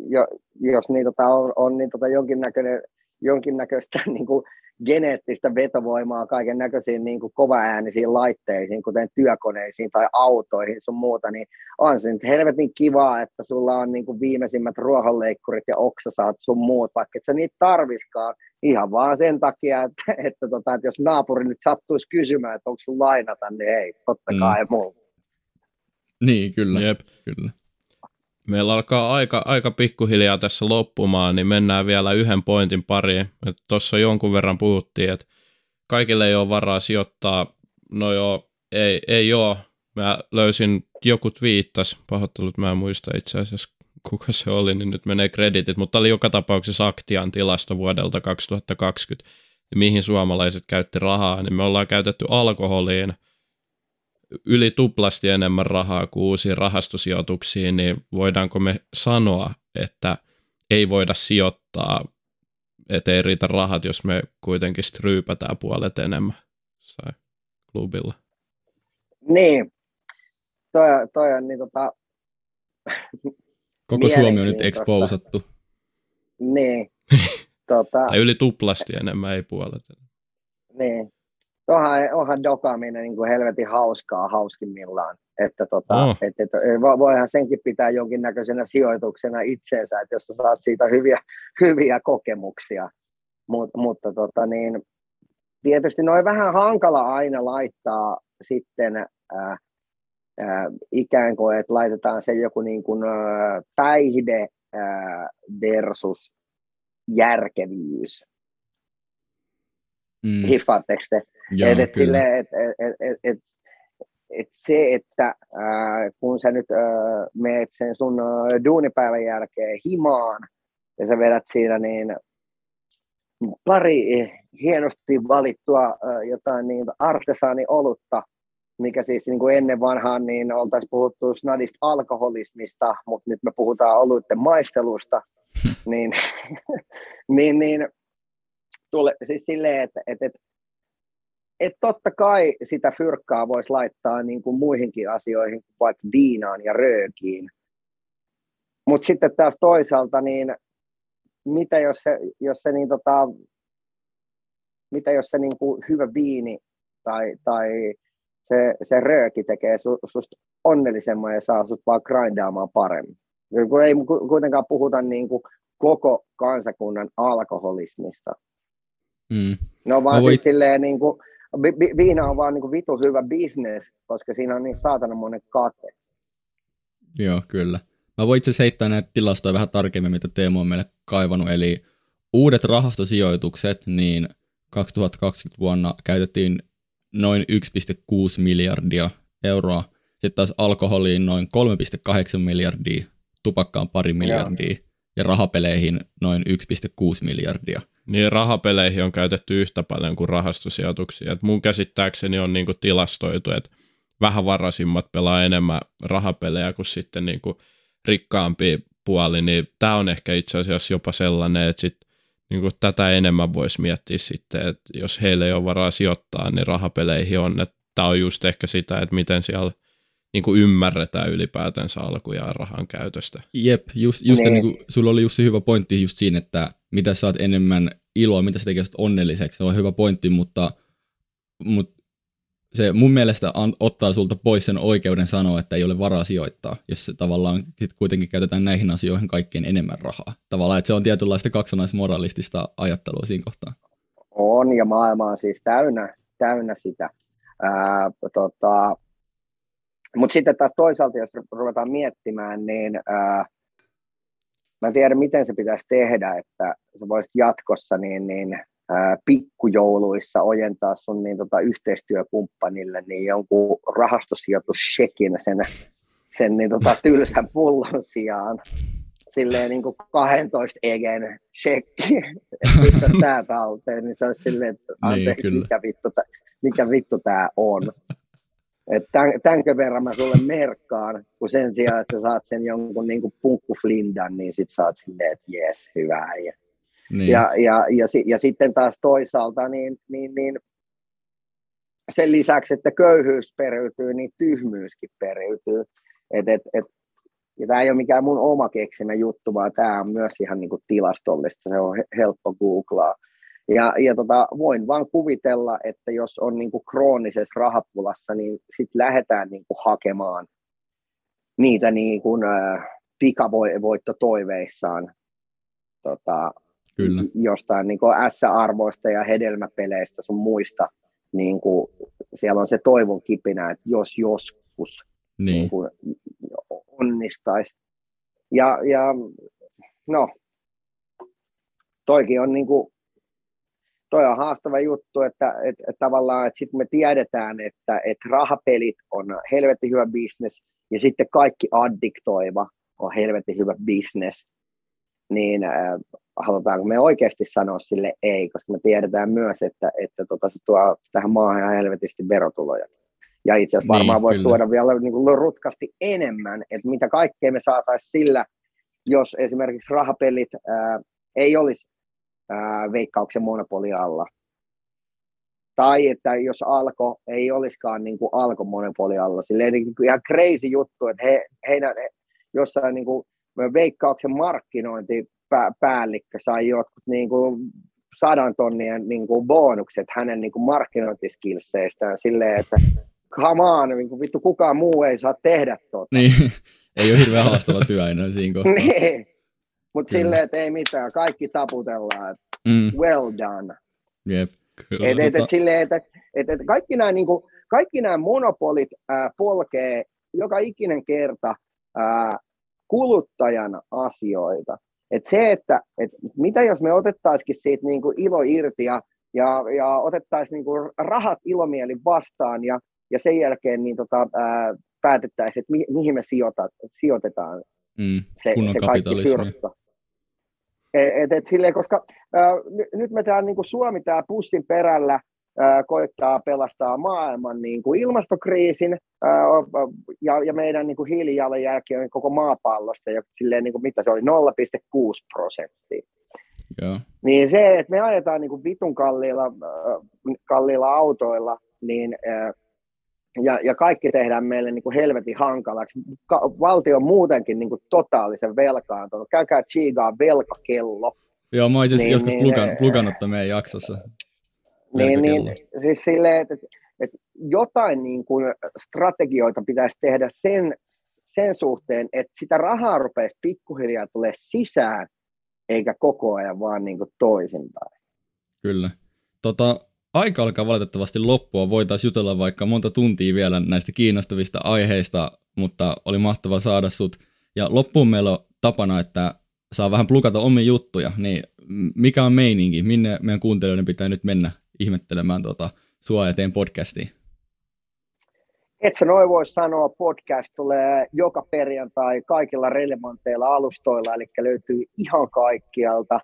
jo, jos niin tota on, on niin tota jonkinnäköinen, jonkinnäköistä niin kuin geneettistä vetovoimaa kaiken näköisiin niin kuin kovaäänisiin laitteisiin, kuten työkoneisiin tai autoihin sun muuta, niin on se nyt helvetin kivaa, että sulla on niin kuin viimeisimmät ruohonleikkurit ja oksasaat sun muut, vaikka et sä niitä tarviskaan ihan vaan sen takia, että, että, että, tota, että jos naapuri nyt sattuisi kysymään, että onko sun lainata, niin ei, totta kai mm. muu. Niin, kyllä. Jep. Kyllä. Meillä alkaa aika, aika pikkuhiljaa tässä loppumaan, niin mennään vielä yhden pointin pariin. Tuossa jonkun verran puhuttiin, että kaikille ei ole varaa sijoittaa. No joo, ei, ei ole. Mä löysin, joku twiittasi, pahoittelut, mä en muista itse asiassa kuka se oli, niin nyt menee kreditit, mutta oli joka tapauksessa Aktian tilasto vuodelta kaksituhattakaksikymmentä, mihin suomalaiset käytti rahaa, niin me ollaan käytetty alkoholiin yli tuplasti enemmän rahaa kuin uusiin rahastosijoituksiin, niin voidaanko me sanoa, että ei voida sijoittaa, että ei riitä rahat, jos me kuitenkin stryypätään puolet enemmän sai klubilla? Niin, toi, toi on niin tota... Koko Suomi on nyt exposattu. Niin. tota... Tai yli tuplasti enemmän, ei puolet. Niin. Onhan, onhan dokaaminen niin kuin helvetin hauskaa hauskimmillaan, että tota, oh. et, et, voihan senkin pitää jonkinnäköisenä sijoituksena itseensä, että jos sä saat siitä hyviä, hyviä kokemuksia, Mut, mutta tota, niin, tietysti noin vähän hankala aina laittaa sitten äh, äh, ikään kuin, että laitetaan se joku niin kuin, äh, päihde äh, versus järkevyys. Mm. Hiffaatteko te? Jaa, et, et, sille, et, et, et, et, et se, että ää, kun sä nyt ää, meet sen sun ää, duunipäivän jälkeen himaan ja sä vedät siinä niin pari hienosti valittua ää, jotain niin artesaaniolutta, mikä siis niin kuin ennen vanhaan niin oltaisiin puhuttu snadista alkoholismista, mutta nyt me puhutaan oluiden maistelusta, niin, niin, niin tule, siis silleen, että et, et, et totta kai sitä fyrkkaa voisi laittaa niin kuin muihinkin asioihin, vaikka viinaan ja röökiin. Mutta sitten taas toisaalta, niin mitä jos se, jos se, niin tota, mitä jos se niin kuin hyvä viini tai, tai se, se rööki tekee su, susta onnellisemman ja saa sut vaan grindaamaan paremmin. Kun ei kuitenkaan puhuta niin kuin koko kansakunnan alkoholismista. Mm. No vaan voit... silleen niin kuin, vi- viina on vaan niin kuin vitu hyvä business, koska siinä on niin saatana monen kate. Joo, kyllä. Mä voin itse asiassa heittää näitä tilastoja vähän tarkemmin, mitä Teemu on meille kaivannut. Eli uudet rahastosijoitukset, niin kaksituhattakaksikymmentä vuonna käytettiin noin yksi pilkku kuusi miljardia euroa. Sitten taas alkoholiin noin kolme pilkku kahdeksan miljardia, tupakkaan pari miljardia ja, ja rahapeleihin noin yksi pilkku kuusi miljardia. Niin rahapeleihin on käytetty yhtä paljon kuin rahastosijoituksia. Et mun käsittääkseni on niinku tilastoitu, että vähän varasimmat pelaa enemmän rahapelejä kuin sitten niinku rikkaampi puoli. Niin tämä on ehkä itse asiassa jopa sellainen, että sit niinku tätä enemmän voisi miettiä sitten, että jos heillä ei ole varaa sijoittaa, niin rahapeleihin on. Tämä on just ehkä sitä, että miten siellä niinku ymmärretään ylipäätänsä alkujaan rahan käytöstä. Jep, just, just niin. Niin sulla oli Jussi hyvä pointti just siinä, että mitä sä oot enemmän iloa, mitä sä tekisit onnelliseksi. Se on hyvä pointti, mutta, mutta se mun mielestä an, ottaa sulta pois sen oikeuden sanoa, että ei ole varaa sijoittaa, jos se tavallaan sit kuitenkin käytetään näihin asioihin kaikkein enemmän rahaa. Tavallaan, että se on tietynlaista kaksonaismoralistista ajattelua siinä kohtaa. On, ja maailma on siis täynnä, täynnä sitä. Ää, tota, mutta sitten taas toisaalta, jos ruvetaan miettimään, niin ää, mä en tiedä, miten se pitäisi tehdä, että sä voisit jatkossa niin, niin, ää, pikkujouluissa ojentaa sun niin, tota, yhteistyökumppanille niin jonkun rahastosijoitussekin sen, sen niin, tota, tylsän pullon sijaan. Silleen niin kuin kaksitoista egen shekki, että nyt on tää talteen, niin se olisi silleen, että anteeksi, niin, mikä vittu tää. Mikä vittu tää on? Et tämän, tämänkö verran mä sulle merkkaan, kun sen sijaan, että sä saat sen jonkun niinku punkkuflindan, niin sit saat silleen, että jes, hyvää. Ja, niin. ja, ja, ja, ja sitten taas toisaalta, niin, niin, niin sen lisäksi, että köyhyys periytyy, niin tyhmyyskin periytyy. Et, et, et, ja tää ei ole mikään mun oma keksimä juttu, vaan tää on myös ihan niinku tilastollista, se on helppo googlaa. Ja, ja tota, voin vaan kuvitella, että jos on niinku kroonisessa rahapulassa, niin sitten lähdetään niinku hakemaan niitä niinku, äh, pikavoittotoiveissaan tota, Kyllä. jostain niinku S-arvoista ja hedelmäpeleistä sun muista. Niinku, siellä on se toivon kipinä, että jos joskus niin. niinku, onnistaisi. Ja, ja no, toikin on niinku... Toi on haastava juttu, että, että, että tavallaan että sitten me tiedetään, että, että rahapelit on helvetin hyvä bisnes ja sitten kaikki addiktoiva on helvetin hyvä bisnes. Niin äh, halutaanko me oikeasti sanoa sille ei, koska me tiedetään myös, että, että tota, se tuo tähän maahan ihan helvetisti verotuloja. Ja itse asiassa varmaan niin, voisi tuoda vielä niin kuin rutkasti enemmän, että mitä kaikkea me saataisiin sillä, jos esimerkiksi rahapelit äh, ei olisi Veikkauksen monopolialla. Tai että jos Alko ei olisikaan niin kuin Alko monopolialla. Silleen niin kuin ihan crazy juttu, että he, heidän he, jossain niin kuin Veikkauksen markkinointipäällikkö sai jotkut niin kuin sadan tonnien niin kuin bonukset hänen niin kuin markkinointiskillseistään silleen, että come on, niin kuin vittu kukaan muu ei saa tehdä tuota. Niin, ei ole hirveän haastava työ aina siinä kohtaa. Niin. Mutta silleen, että ei mitään, kaikki taputellaan, mm. well done. Yep. Et, et, et, silleen, et, et, et kaikki nämä niinku, monopolit äh, polkee joka ikinen kerta äh, kuluttajan asioita. Et se, että et, mitä jos me otettaisikin siitä niinku ilo irti ja, ja, ja otettaisiin niinku rahat ilomielin vastaan ja, ja sen jälkeen niin tota, äh, päätettäisiin, että mi, mihin me sijoita, sijoitetaan. Mm, se, se kaikki pyrkkö. Et, et, silleen, koska ää, nyt me täällä niinku Suomi tää pussin perällä ää, koittaa pelastaa maailman niinku ilmastokriisin ää, ja, ja meidän niinku hiilijalanjälki on koko maapallosta ja silleen, niinku, mitä se oli nolla pilkku kuusi prosenttia. Yeah. Niin se, että me ajetaan niinku vitun kalliilla, ää, kalliilla autoilla, niin ää, Ja, ja kaikki tehdään meille niin kuin helvetin hankalaksi. Ka- valtio on muutenkin niin kuin totaalisen velkaantunut. Käykää tsiigaa velkakello. Joo, mä oon itse niin, joskus niin, plukan, plukannut tämän meidän jaksossa. Niin, niin, siis silleen, että, että jotain niin kuin strategioita pitäisi tehdä sen, sen suhteen, että sitä rahaa rupeaisi pikkuhiljaa tulee sisään, eikä koko ajan vaan niin kuin toisinpäin. Kyllä. Tota... Aika alkaa valitettavasti loppua. Voitaisiin jutella vaikka monta tuntia vielä näistä kiinnostavista aiheista, mutta oli mahtavaa saada sut. Ja loppuun meillä on tapana, että saa vähän plukata omia juttuja. Niin mikä on meininki? Minne meidän kuuntelijoiden pitää nyt mennä ihmettelemään tuota sua ja teidän podcastia? Et sä noin voi sanoa, podcast tulee joka perjantai kaikilla relevanteilla alustoilla, eli löytyy ihan kaikkialta.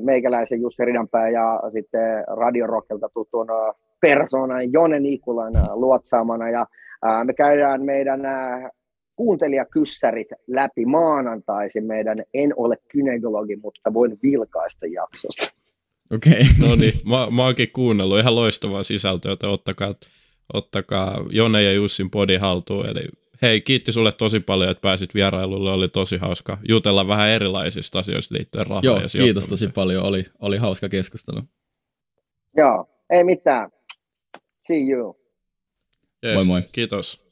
Meikäläisen Jussi Ridanpää ja sitten Radio Rockelta tutun persoonan Jone Nikulan luotsaamana. Ja me käydään meidän kuuntelijakyssärit läpi maanantaisin meidän En ole gynekologi, mutta voin vilkaista jaksossa. Okei, okay. No niin, mä, mä oonkin kuunnellut ihan loistavaa sisältöä, joten ottakaa, ottakaa Jone ja Jussin podi haltuun. Eli hei, kiitti sulle tosi paljon, että pääsit vierailulle, oli tosi hauska jutella vähän erilaisista asioista liittyen rahaan. Joo, ja kiitos tosi paljon, oli, oli hauska keskustelu. Joo, ei mitään. See you. Yes, moi moi. Kiitos.